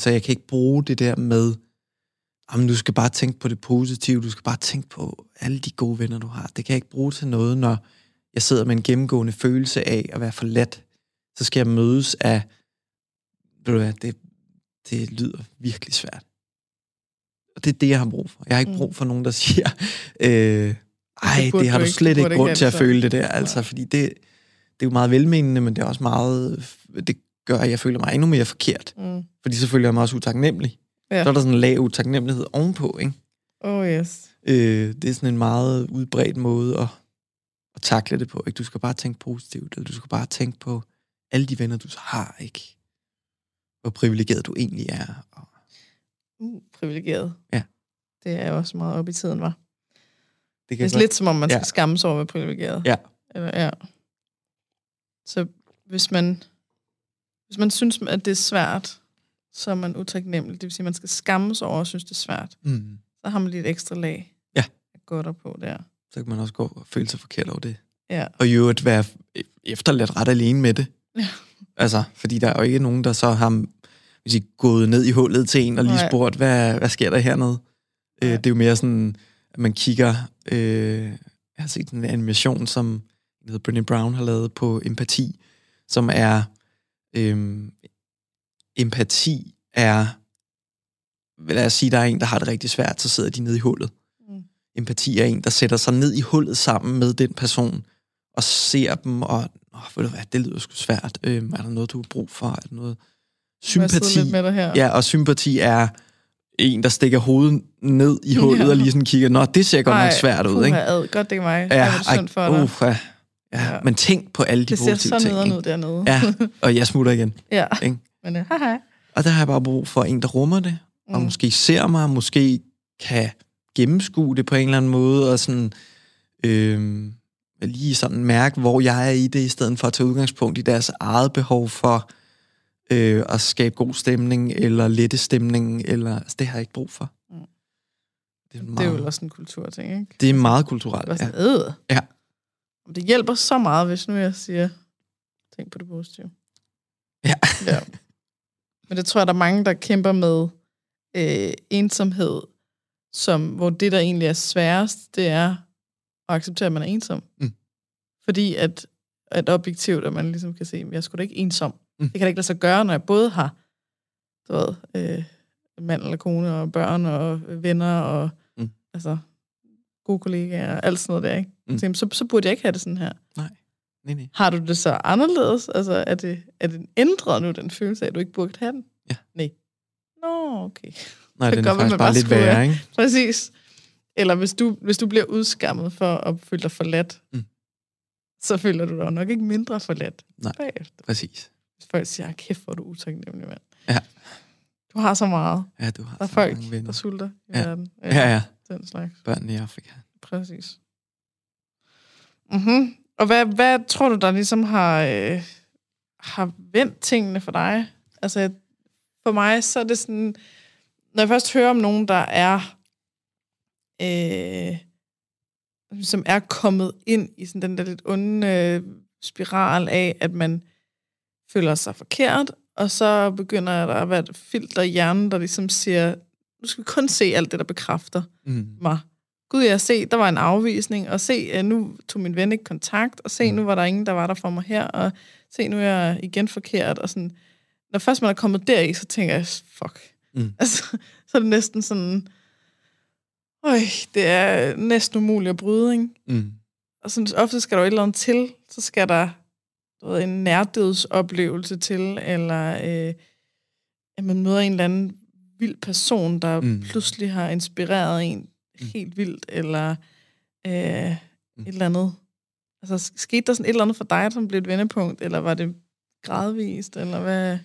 Så jeg kan ikke bruge det der med, du skal bare tænke på det positive, du skal bare tænke på alle de gode venner, du har. Det kan jeg ikke bruge til noget, når jeg sidder med en gennemgående følelse af at være forladt. Så skal jeg mødes af, det lyder virkelig svært. Og det er det, jeg har brug for. Jeg har ikke brug for nogen, der siger, det har du slet ikke grund til at føle det der. Altså, fordi det er jo meget velmenende, men det er også meget, det gør, at jeg føler mig endnu mere forkert. Fordi så føler jeg mig også utaknemmelig. Ja. Så er der sådan en lav utaknemmelighed ovenpå, ikke? Det er sådan en meget udbredt måde at takle det på, ikke? Du skal bare tænke positivt, eller du skal bare tænke på alle de venner, du så har, ikke? Hvor privilegeret du egentlig er. Privilegeret? Ja. Det er også meget op i tiden, hva'? Det er lidt som om, man skal skamme sig over at være privilegeret. Ja. Eller, ja. Så hvis man synes, at det er svært... så er man utaknemmelig. Det vil sige, at man skal skamme sig over og synes, det er svært. Så har man lidt ekstra lag at gå der på der. Så kan man også gå og føle sig forkert over det. Ja. Og jo at være efterladt ret alene med det. Ja. Altså, fordi der er jo ikke nogen, der så har gået ned i hullet til en og lige spurgt, hvad sker der hernede? Det er jo mere sådan, at man kigger... jeg har set en animation, som Brené Brown har lavet på empati, som er... empati er, lad os sige, der er en, der har det rigtig svært, så sidder de nede i hullet. Empati er en, der sætter sig ned i hullet sammen med den person, og ser dem, og ved du hvad, det lyder sgu svært. Er der noget, du har brug for? Er der noget? Sympati. Med dig her. Ja, og sympati er en, der stikker hovedet ned i hullet, og lige sådan kigger, det ser godt nok svært ud, ikke? Godt, det er mig. Ja, men tænk på alle de positive ting. Det ser så nederen ud dernede. Ja, og jeg smutter igen. Ja. Ikke? Men, og der har jeg bare brug for en, der rummer det, og måske ser mig, måske kan gennemskue det på en eller anden måde, og sådan, lige sådan mærke, hvor jeg er i det, i stedet for at tage udgangspunkt i deres eget behov for at skabe god stemning, eller lette stemning, eller, altså, det har jeg ikke brug for. Det er jo også en kulturting, ikke? Det er meget kulturelt, ja. Det hjælper så meget, hvis nu jeg siger, tænk på det positive. Ja. Ja. Men det tror jeg, der er mange, der kæmper med ensomhed, som, hvor det, der egentlig er sværest, det er at acceptere, at man er ensom. Mm. Fordi at objektivt, at man ligesom kan se, at jeg er sgu da ikke ensom. Mm. Det kan da ikke lade sig gøre, når jeg både har mand eller kone og børn og venner og altså gode kollegaer og alt sådan noget der, ikke? Mm. Så burde jeg ikke have det sådan her. Nej. Har du det så anderledes? Altså, er det ændret nu, den følelse af, at du ikke burde have den? Ja. Nej. Nå, okay. Nej, det er faktisk bare lidt værre, ikke? Præcis. Eller hvis du bliver udskammet for at føle dig forladt, så føler du dig nok ikke mindre forladt. Nej, bagefter. Præcis. Hvis folk siger, kæft, hvor er du utaknemmelig, mand. Ja. Du har så meget. Ja, du har der så mange venner. Der er folk, der sulter i verden. Ja. Den slags. Børn i Afrika. Præcis. Mhm. Og hvad tror du, der ligesom har vendt tingene for dig? Altså, for mig, så er det sådan, når jeg først hører om nogen, der er, som er kommet ind i sådan den der lidt onde spiral af, at man føler sig forkert, og så begynder der at være et filter i hjernen, der ligesom siger, nu skal vi kun se alt det, der bekræfter mig. Gud, jeg se, der var en afvisning, og se, nu tog min ven ikke kontakt, og se, nu var der ingen, der var der for mig her, og se, nu er jeg igen forkert, og sådan. Når først man er kommet deri, så tænker jeg, fuck. Mm. Altså, så er det næsten sådan, det er næsten umuligt at bryde, ikke? Mm. Og sådan, ofte skal der jo et eller andet til, så skal der en nærdødsoplevelse til, eller at man møder en eller anden vild person, der pludselig har inspireret en helt vildt, eller et eller andet. Altså, skete der sådan et eller andet for dig, som blev et vendepunkt, eller var det gradvist, eller hvad?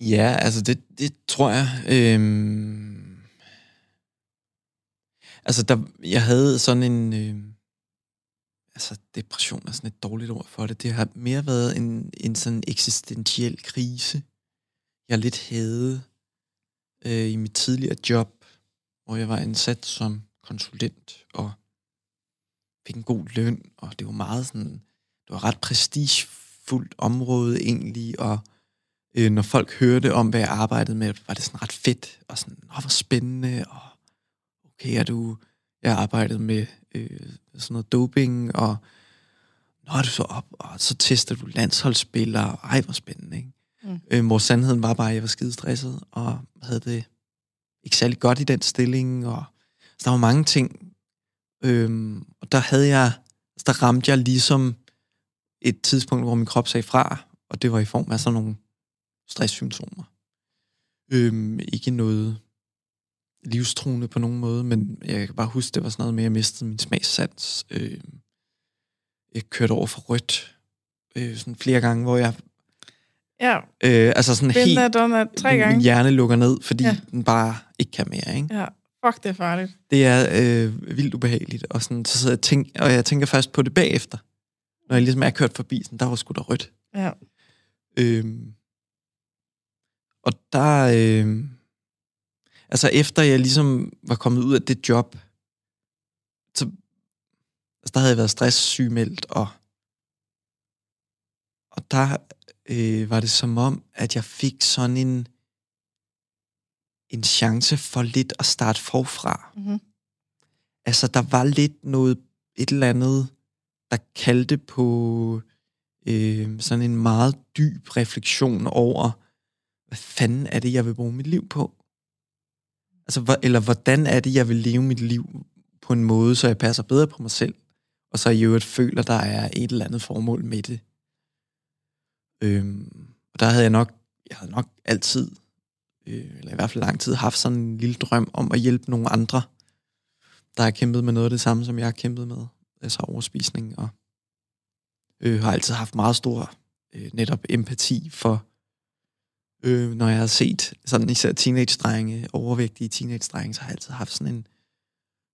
Ja, altså det tror jeg. Altså, jeg havde sådan en... altså, depression er sådan et dårligt ord for det. Det har mere været en sådan eksistentiel krise. Jeg lidt havde i mit tidligere job, hvor jeg var ansat som konsulent, og fik en god løn, og det var meget sådan... Det var ret prestigefuldt område egentlig, og når folk hørte om, hvad jeg arbejdede med, var det sådan ret fedt, og sådan, hvor spændende, og okay, jeg arbejdede med sådan noget doping, og når du så op, og så tester du landsholdsspillere, og ej, hvor spændende, ikke? Mm. Hvor sandheden var bare, at jeg var skidestresset, og havde det ikke særlig godt i den stilling, og så der var mange ting, og der ramte jeg ligesom et tidspunkt, hvor min krop sagde fra, og det var i form af sådan nogle stresssymptomer. Ikke noget livstruende på nogen måde, men jeg kan bare huske, det var sådan noget med, at jeg mistede min smagssans. Jeg kørte over for rødt sådan flere gange, hvor jeg... Ja. Altså sådan helt... Min hjerne lukker ned, fordi den bare ikke kan mere, ikke? Ja. Fuck, det er farligt. Det er vildt ubehageligt. Og sådan, så sidder jeg og jeg tænker først på det bagefter. Når jeg ligesom er kørt forbi, sådan, der var sgu da rødt. Ja. Og der... altså efter jeg ligesom var kommet ud af det job, så altså der havde jeg været stresssygemeldt, og der var det som om, at jeg fik sådan en chance for lidt at starte forfra. Mm-hmm. Altså der var lidt noget, et eller andet, der kaldte på sådan en meget dyb refleksion over, hvad fanden er det, jeg vil bruge mit liv på? Altså, eller hvordan er det, jeg vil leve mit liv på en måde, så jeg passer bedre på mig selv, og så i øvrigt føler, der er et eller andet formål med det. Og der havde jeg havde nok altid, eller i hvert fald lang tid, haft sådan en lille drøm om at hjælpe nogle andre, der har kæmpet med noget af det samme, som jeg har kæmpet med, altså overspisning, og har altid haft meget stor netop empati for, når jeg har set sådan især teenage-drenge, overvægtige teenage-drenge, så har jeg altid haft sådan en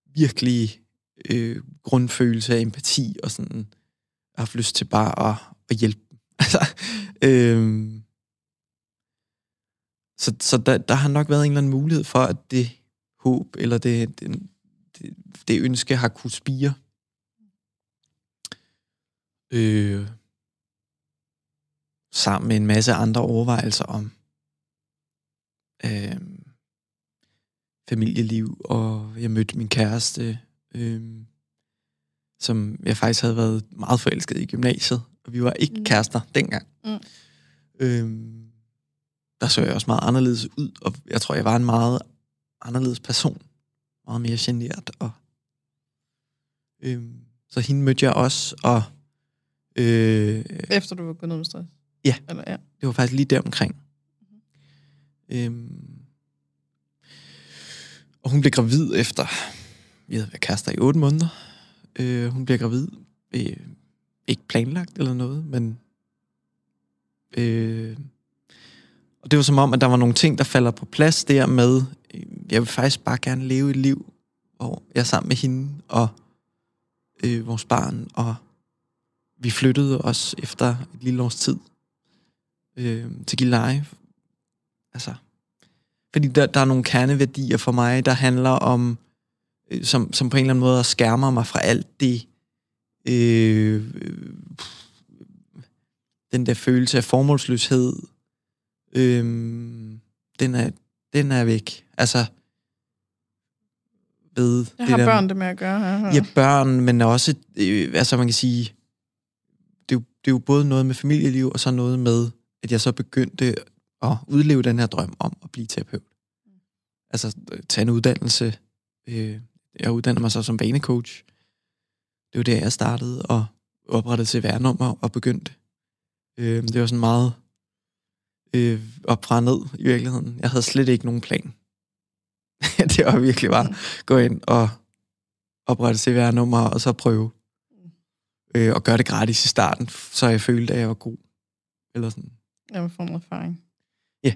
virkelig grundfølelse af empati, og sådan haft lyst til bare at hjælpe dem. Så der har nok været en eller anden mulighed for, at det håb, eller det ønske har kunne spire. sammen med en masse andre overvejelser om familieliv, og jeg mødte min kæreste, som jeg faktisk havde været meget forelsket i gymnasiet, og vi var ikke kærester dengang. Der så jeg også meget anderledes ud, og jeg tror, jeg var en meget anderledes person. Meget mere genert. Og, så hende mødte jeg også, og... efter du var gået ned med stress? Ja. Eller, ja, det var faktisk lige der omkring. Og hun blev gravid efter... Vi havde været kærester i 8 måneder. Hun blev gravid. Ikke planlagt eller noget, men... og det var som om, at der var nogle ting, der falder på plads der med, jeg vil faktisk bare gerne leve et liv, hvor jeg er sammen med hende og vores barn, og vi flyttede os efter et lille års tid til Gilleleje. Altså, fordi der er nogle kerneværdier for mig, der handler om, som på en eller anden måde skærmer mig fra alt det, den der følelse af formålsløshed, den er væk. Altså ved jeg det har der, børn det med at gøre. Ja, børn, men også altså man kan sige det er jo både noget med familieliv og så noget med at jeg så begyndte at udleve den her drøm om at blive terapeut. Altså tage en uddannelse. Jeg uddannede mig så som vanecoach. Det var der jeg startede og oprettede CVR-nummer og begyndte. Det var sådan meget op fra ned i virkeligheden. Jeg havde slet ikke nogen plan. Det var virkelig bare gå ind og oprette CVR-nummer og så prøve. Og gøre det gratis i starten, så jeg følte, at jeg var god. Eller sådan. Jeg var for en erfaring. Ja.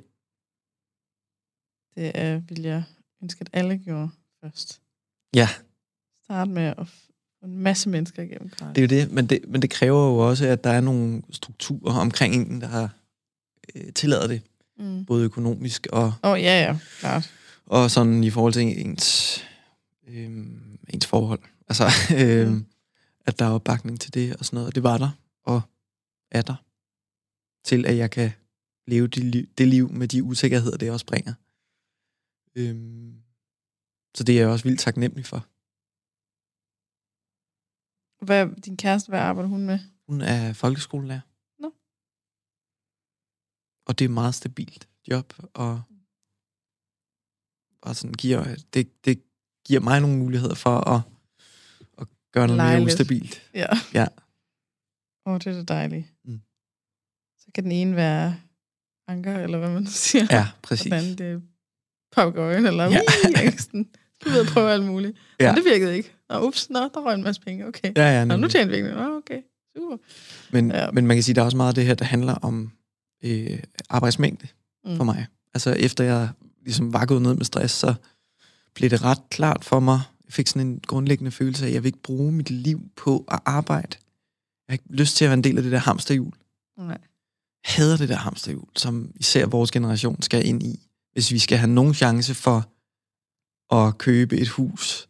Yeah. Det ville jeg ønske, at alle gjorde først. Ja. Yeah. Start med at få en masse mennesker igennem gratis. Det er jo det, men det kræver jo også, at der er nogle strukturer omkring en, der har tillader det. Både økonomisk og... ja, klart. Og sådan i forhold til ens forhold. Altså, at der er opbakning til det og sådan noget. Og det var der, og er der. Til at jeg kan leve det liv med de usikkerheder, det også bringer. Så det er jeg også vildt taknemmelig for. Din kæreste, hvad arbejder hun med? Hun er folkeskolelærer. Og det er meget stabilt job, og sådan giver, det giver mig nogle muligheder for at gøre noget mere ustabilt. Ja. Ja. Det er da dejligt. Så kan den ene være anker, eller hvad man siger. Ja, præcis. Hvordan det papegøjen, eller angsten. Du ved at prøve alt muligt. Ja. Men det virkede ikke. Der røg en masse penge, okay. Ja, nu tjener vi ikke. Okay, super. Men man kan sige, at der er også meget af det her, der handler om arbejdsmængde for mig. Altså efter jeg ligesom var gået ned med stress, så blev det ret klart for mig. Jeg fik sådan en grundlæggende følelse af, at jeg vil ikke bruge mit liv på at arbejde. Jeg har ikke lyst til at være en del af det der hamsterhjul. Nej. Jeg hader det der hamsterhjul, som især vores generation skal ind i, hvis vi skal have nogen chance for at købe et hus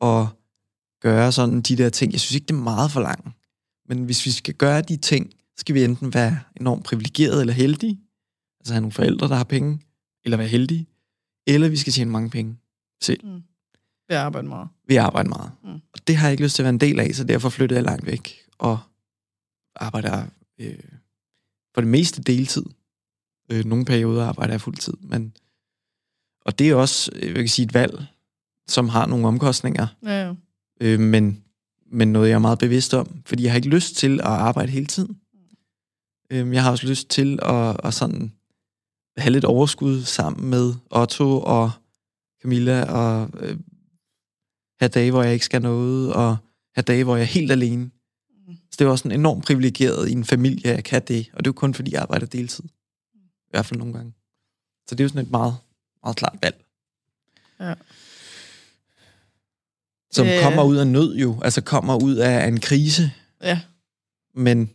og gøre sådan de der ting. Jeg synes ikke, det er meget for langt. Men hvis vi skal gøre de ting, skal vi enten være enormt privilegerede eller heldige, altså have nogle forældre, der har penge, eller være heldige, eller vi skal tjene mange penge selv. Vi arbejder meget. Og det har jeg ikke lyst til at være en del af, så derfor flyttede jeg langt væk, og arbejder for det meste deltid. Nogle perioder arbejder jeg fuldtid, og det er også, jeg kan sige, et valg, som har nogle omkostninger, men noget, jeg er meget bevidst om, fordi jeg har ikke lyst til at arbejde hele tiden. Jeg har også lyst til at sådan have lidt overskud sammen med Otto og Camilla, og have dage, hvor jeg ikke skal noget, og have dage, hvor jeg er helt alene. Så det er også en enormt privilegeret i en familie, jeg kan det, og det er jo kun fordi, jeg arbejder deltid. I hvert fald nogle gange. Så det er jo sådan et meget, meget klart valg. Ja. Som kommer ud af nød jo, altså kommer ud af en krise. Ja. Men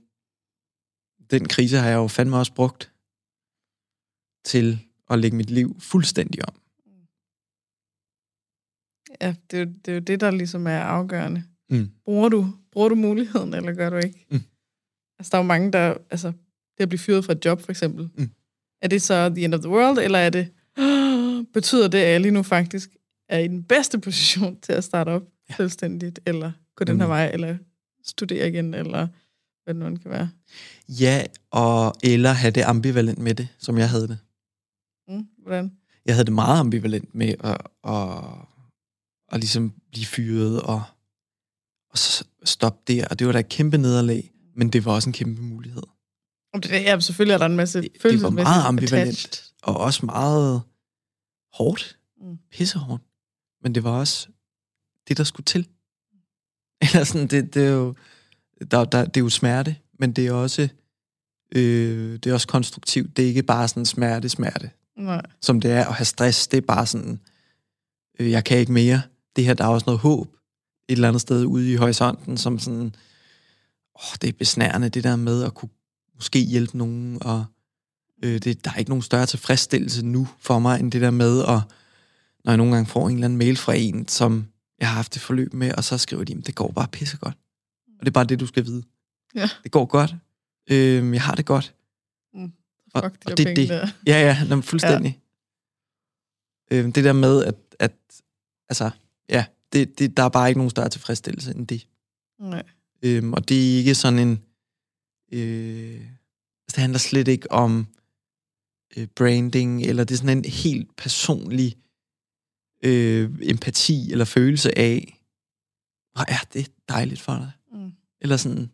den krise har jeg jo fandme også brugt til at lægge mit liv fuldstændig om. Ja, det er jo det, der ligesom er afgørende. Bruger du muligheden, eller gør du ikke? Altså, der er jo mange, der... Altså, det at blive fyret fra et job, for eksempel. Mm. Er det så the end of the world, eller er det... betyder det, at jeg lige nu faktisk er i den bedste position til at starte op selvstændigt, eller gå den her vej, eller studere igen, eller hvad det nu kan være? Ja, og eller have det ambivalent med det, som jeg havde det. Mm, hvordan? Jeg havde det meget ambivalent med at ligesom blive fyret og stoppe der. Og det var da et kæmpe nederlag, men det var også en kæmpe mulighed. Ja, selvfølgelig er der en masse følelsesmæssigt. Det var meget ambivalent, og også meget hårdt. Pissehårdt. Men det var også det, der skulle til. Eller sådan, det er jo... det er jo smerte, men det er også konstruktivt. Det er ikke bare sådan smerte. Nej. Som det er at have stress. Det er bare sådan, jeg kan ikke mere. Det her, der er også noget håb et eller andet sted ude i horisonten, som sådan, det er besnærende, det der med at kunne måske hjælpe nogen, og der er ikke nogen større tilfredsstillelse nu for mig, end det der med, at når jeg nogle gange får en eller anden mail fra en, som jeg har haft et forløb med, og så skriver de, det går bare pissegodt. Og det er bare det, du skal vide. Ja. Det går godt. Jeg har det godt. Mm, og det er det. Der. Ja, fuldstændig. Ja. Det der med, at altså, ja, det, der er bare ikke nogen større tilfredsstillelse end det. Nej. Og det er ikke sådan en... det handler slet ikke om branding, eller det er sådan en helt personlig empati eller følelse af, hvor er det dejligt for dig. Eller sådan,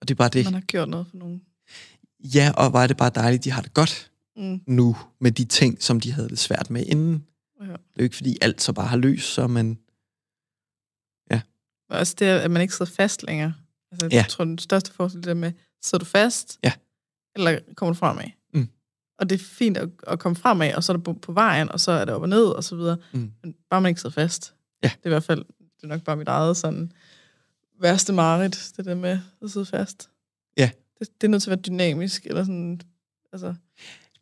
og det er bare det. Man har gjort noget for nogen. Ja, og var det bare dejligt, de har det godt nu, med de ting, som de havde det svært med inden. Ja. Det er jo ikke, fordi alt så bare har løst, så man... Ja. Og også det, at man ikke sidder fast længere. Altså, jeg tror, den største forskel er det med, sidder du fast, eller kommer du fremad? Mm. Og det er fint at komme fremad, og så er det på vejen, og så er det op og ned, og så videre. Mm. Men bare man ikke sidder fast. Ja. Det er i hvert fald, det er nok bare mit eget sådan... værste mareridt, det der med at sidde fast. Ja. Det er nødt til at være dynamisk, eller sådan, altså...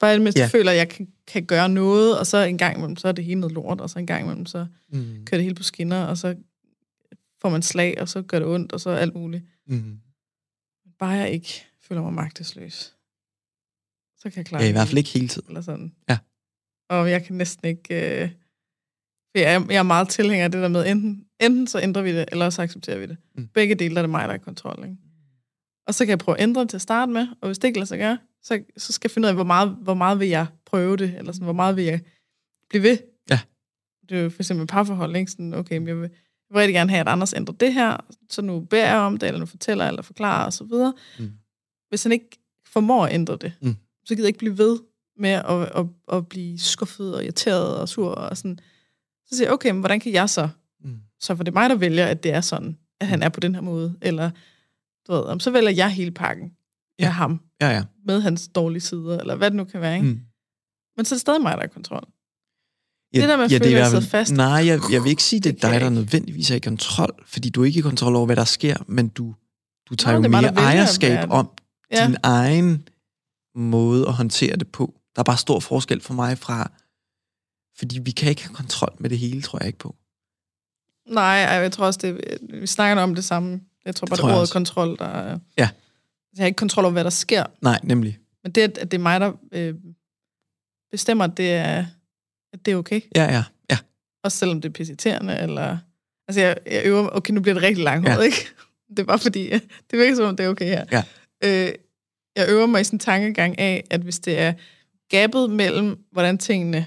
Bare i det mindste føler, at jeg kan gøre noget, og så en gang imellem, så er det hele noget lort, og så en gang imellem, så kører det hele på skinner, og så får man slag, og så gør det ondt, og så alt muligt. Mm. Bare jeg ikke føler mig magtesløs. Så kan jeg klare det. Ja, i hvert fald ikke hele tiden. Eller sådan. Ja. Og jeg kan næsten ikke... Jeg er meget tilhænger af det der med, enten så ændrer vi det, eller så accepterer vi det. Begge dele er det mig, der er i kontrol. Ikke? Og så kan jeg prøve at ændre det til at starte med, og hvis det ikke lader sig gøre, så skal jeg finde ud af, hvor meget vil jeg prøve det, eller sådan, hvor meget vil jeg blive ved. Ja. Det er jo for eksempel et parforhold, ikke? Sådan, okay, men jeg vil rigtig gerne have, at Anders ændrer det her, så nu beder jeg om det, eller nu fortæller, eller forklarer, og så videre. Hvis han ikke formår at ændre det, så gider jeg ikke blive ved med at blive skuffet, og irriteret, og sur, og sådan... Så siger jeg, okay, men hvordan kan jeg så? Så for det er mig, der vælger, at det er sådan, at han er på den her måde, eller du ved, så vælger jeg hele pakken af ham, med hans dårlige sider, eller hvad det nu kan være, ikke? Men så er det stadig mig, der er i kontrol. Ja, det der med at føle, at sidde fast. Nej, jeg vil ikke sige, det er dig, der nødvendigvis er i kontrol, fordi du er ikke i kontrol over, hvad der sker, men du tager jo mere ejerskab om din egen måde at håndtere det på. Der er bare stor forskel for mig fra... Fordi vi kan ikke have kontrol med det hele, tror jeg ikke på. Nej, jeg tror også, vi snakker om det samme. Jeg tror bare, det ordet kontrol, der... Ja. Jeg har ikke kontrol over, hvad der sker. Nej, nemlig. Men det, at det er mig, der bestemmer, at det er okay. Ja. Også selvom det er pisseirriterende, eller... Altså, jeg øver... Okay, nu bliver det rigtig langhåret, ikke? Det er bare fordi, det virker som om, det er okay her. Ja. Jeg øver mig i sådan en tankegang af, at hvis det er gabet mellem, hvordan tingene...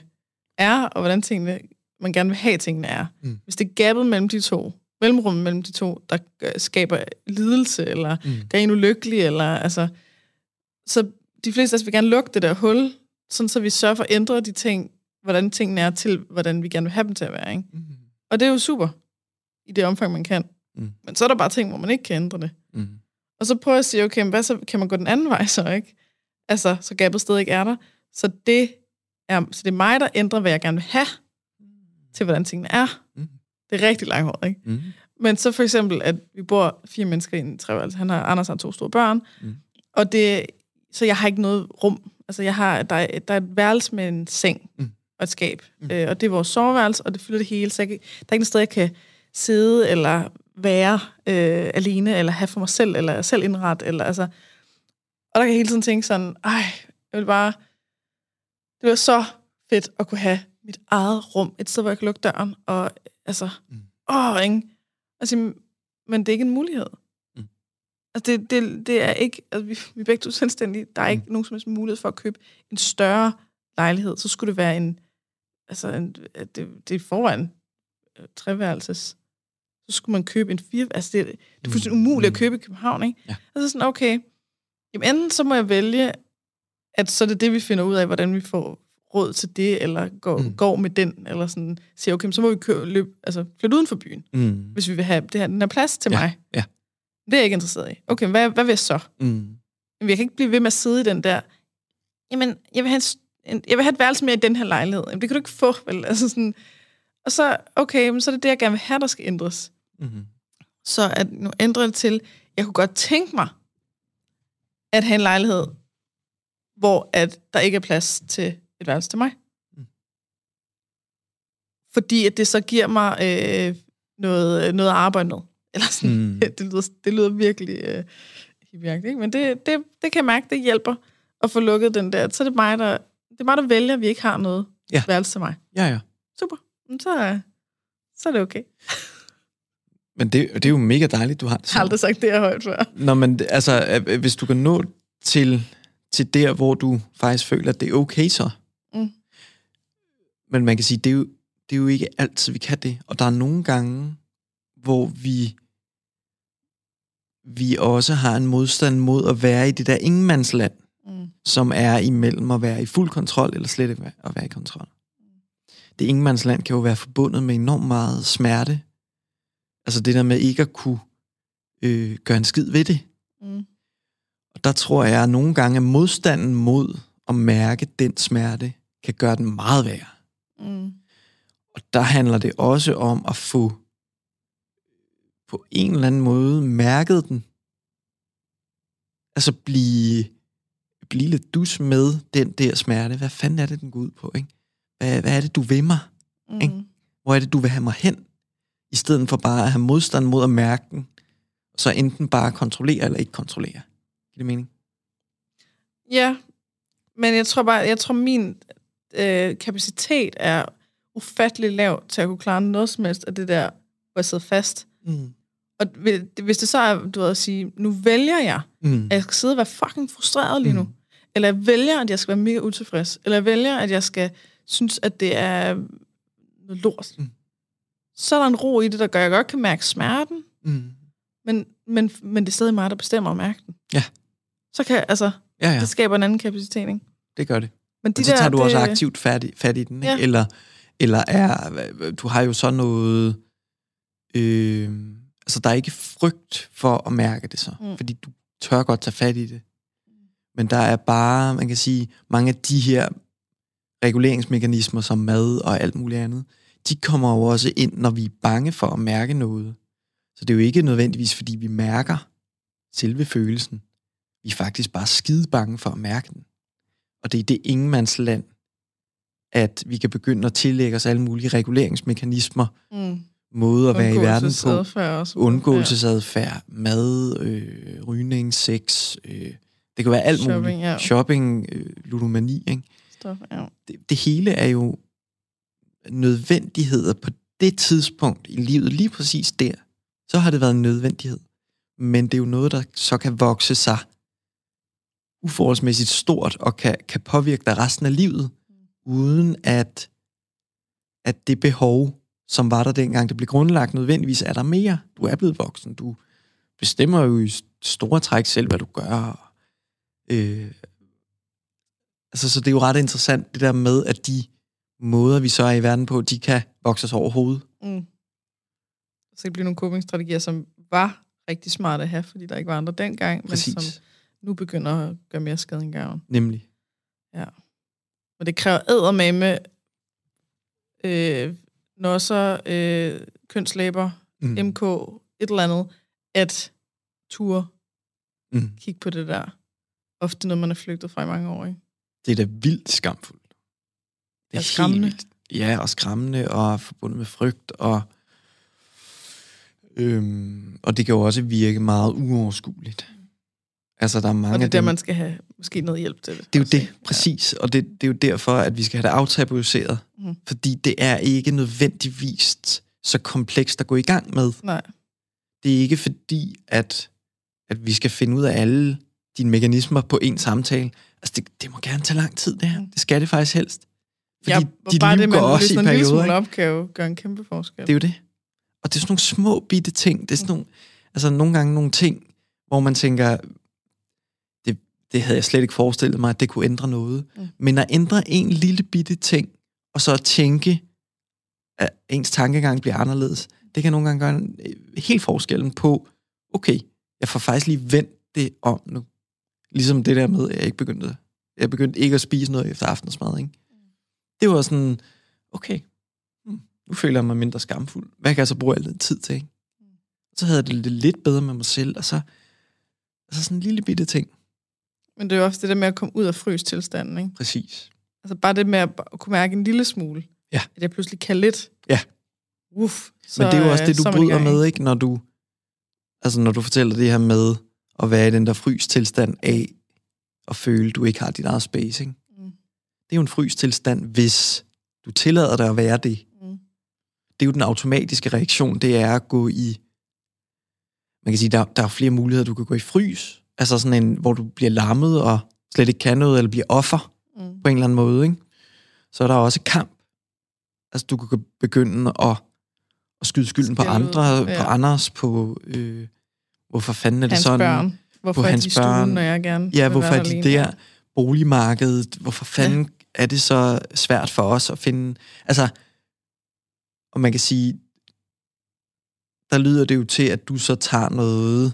er, og hvordan tingene, man gerne vil have tingene er. Hvis det er gabet mellem de to, mellemrummet mellem de to, der skaber lidelse, eller gør en ulykkelig, eller altså... Så de fleste af os vil gerne lukke det der hul, sådan så vi sørger for at ændre de ting, hvordan tingene er til, hvordan vi gerne vil have dem til at være, ikke? Og det er jo super, i det omfang, man kan. Men så er der bare ting, hvor man ikke kan ændre det. Og så prøver jeg at sige, okay, men hvad så, kan man gå den anden vej så, ikke? Altså, så gabet stadig ikke er der. Så det er mig, der ændrer, hvad jeg gerne vil have, til hvordan tingene er. Det er rigtig langhåret, ikke? Men så for eksempel, at vi bor 4 mennesker i en treværelse. Anders har 2 store børn, og det, så jeg har ikke noget rum. Altså, der er et værelse med en seng og et skab, og det er vores soveværelse, og det fylder det hele, så der er ikke noget sted, jeg kan sidde, eller være alene, eller have for mig selv, eller selv indret, eller altså... Og der kan jeg hele tiden tænke sådan, ej, jeg vil bare... Det var så fedt at kunne have mit eget rum, et sted, hvor jeg kan lukke døren, og altså... ikke? Altså, men det er ikke en mulighed. Altså, det er ikke... Altså, vi er begge to selvstændige. Der er ikke nogen som helst mulighed for at købe en større lejlighed. Så skulle det være en... Altså, det er forvejen treværelses... Så skulle man købe en fire... Altså, det er fuldstændig umuligt at købe i København, ikke? Ja. Altså sådan, okay... Jamen, enten så må jeg vælge, at så er det, vi finder ud af, hvordan vi får råd til det, eller går med den, eller sådan, siger, okay, så må vi flytte uden for byen, hvis vi vil have det her, den her plads til mig. Ja. Det er jeg ikke interesseret i. Okay, hvad vil jeg så? Jamen, jeg kan ikke blive ved med at sidde i den der, jamen, jeg vil have et værelse mere i den her lejlighed. Jamen, det kan du ikke få, vel? Altså sådan, og så, okay, men så er det det, jeg gerne vil have, der skal ændres. Så at nu ændrer det til, jeg kunne godt tænke mig, at have en lejlighed, hvor at der ikke er plads til et værelse til mig. Fordi at det så giver mig noget at arbejde med. Eller sådan, det lyder virkelig hippieagtigt, ikke? Men det kan jeg mærke, det hjælper at få lukket den der. Så det er mig, der vælger, at vi ikke har noget værelse til mig. Ja. Super. Så er det okay. Men det er jo mega dejligt, du har det. Jeg har aldrig sagt det her højt før. Nå, men altså, hvis du kan nå til der, hvor du faktisk føler, at det er okay så. Men man kan sige, det er jo ikke altid, vi kan det. Og der er nogle gange, hvor vi også har en modstand mod at være i det der ingenmandsland, som er imellem at være i fuld kontrol, eller slet ikke at være i kontrol. Det ingenmandsland kan jo være forbundet med enormt meget smerte. Altså det der med ikke at kunne gøre en skid ved det. Og der tror jeg, at nogle gange at modstanden mod at mærke den smerte, kan gøre den meget værre. Og der handler det også om at få på en eller anden måde mærket den. Altså blive lidt dus med den der smerte. Hvad fanden er det, den går ud på? Ikke? Hvad er det, du vil mig? Ikke? Hvor er det, du vil have mig hen? I stedet for bare at have modstand mod at mærke den, så enten bare kontrollere eller ikke kontrollere. Giver det mening? Ja, men jeg tror min kapacitet er ufattelig lav til at kunne klare noget som helst af det der, hvor jeg sidder fast. Og hvis det så er, du ved at sige, nu vælger jeg, at jeg skal sidde og være fucking frustreret lige nu, eller jeg vælger, at jeg skal være mega utilfreds, eller jeg vælger, at jeg skal synes, at det er noget lort. Så er der en ro i det, der gør, at jeg godt kan mærke smerten, men det er stadig mig, der bestemmer at mærke den. Ja. Så kan altså, det skaber en anden kapacitet, ikke? Det gør det. Men så tager du også aktivt fat i den, ikke? Ja. Eller er, du har jo sådan noget, altså der er ikke frygt for at mærke det så, fordi du tør godt tage fat i det. Men der er bare, man kan sige, mange af de her reguleringsmekanismer, som mad og alt muligt andet, de kommer jo også ind, når vi er bange for at mærke noget. Så det er jo ikke nødvendigvis, fordi vi mærker selve følelsen. Vi er faktisk bare skide bange for at mærke den. Og det er det ingenmandsland, at vi kan begynde at tillægge os alle mulige reguleringsmekanismer, måder at være i verden på, undgåelsesadfærd, mad, rygning, sex, det kan være alt shopping, muligt. Ja. Shopping, ludomani, ikke? Det hele er jo nødvendigheder på det tidspunkt i livet, lige præcis der, så har det været en nødvendighed. Men det er jo noget, der så kan vokse sig uforholdsmæssigt stort, og kan påvirke dig resten af livet, uden at det behov, som var der dengang, det blev grundlagt, nødvendigvis er der mere. Du er blevet voksen. Du bestemmer jo i store træk selv, hvad du gør. Altså, så det er jo ret interessant, det der med, at de måder, vi så er i verden på, de kan vokse sig over hovedet. Så det bliver nogle coping-strategier, som var rigtig smarte at have, fordi der ikke var andre dengang, præcis, men som nu begynder at gøre mere skade end gavn. Nemlig. Ja. Men det kræver eddermame, nosser, kønslæber, MK, et eller andet, at ture kigge på det der. Ofte noget, man er flygtet fra i mange år, ikke? Det er da vildt skamfuldt. Det er skræmmende. Helt, og skræmmende, og forbundet med frygt, og Og det kan jo også virke meget uoverskueligt. Altså, der er mange og det er der, man skal have måske noget hjælp til. Det er jo det, præcis. Og det er jo derfor, at vi skal have det aftabuiseret. Mm. Fordi det er ikke nødvendigvis så komplekst at gå i gang med. Nej. Det er ikke fordi, at vi skal finde ud af alle dine mekanismer på én samtale. Altså, det må gerne tage lang tid, det her. Det skal det faktisk helst. Fordi dit liv går også i perioder. En lille smule opgave gør en kæmpe forskel. Det er jo det. Og det er sådan nogle små bitte ting. Det er sådan nogle, altså nogle gange nogle ting, hvor man tænker, det havde jeg slet ikke forestillet mig, at det kunne ændre noget. Mm. Men at ændre en lille bitte ting, og så at tænke, at ens tankegang bliver anderledes, det kan nogle gange gøre helt forskellen på, okay, jeg får faktisk lige vendt det om nu. Ligesom det der med, at jeg begyndte ikke at spise noget efter aftensmad, ikke? Det var sådan, okay, nu føler jeg mig mindre skamfuld. Hvad kan jeg så bruge al den tid til, ikke? Så havde jeg det lidt bedre med mig selv, og så sådan en lille bitte ting. Men det er jo også det der med at komme ud af frystilstanden, ikke? Præcis. Altså bare det med at kunne mærke en lille smule. Ja. At jeg pludselig kan lidt. Ja. Uff. Men det er jo også det, du bryder med, ikke? Når du fortæller det her med at være i den der frystilstand af at føle, du ikke har dit eget space, ikke? Mm. Det er jo en frystilstand, hvis du tillader dig at være det. Mm. Det er jo den automatiske reaktion, det er at gå i... Man kan sige, der er flere muligheder, du kan gå i frys. Altså sådan en, hvor du bliver lammet og slet ikke kan noget, eller bliver offer på en eller anden måde, ikke? Så er der også kamp. Altså du kan begynde at skyde skylden på andre, på Anders, på hvorfor fanden er det hans sådan? Børn. Hvorfor på hans børn. Hvorfor er de i stuen, når jeg gerne ja, hvorfor er de der boligmarkedet? Hvorfor fanden er det så svært for os at finde... Altså, og man kan sige, der lyder det jo til, at du så tager noget...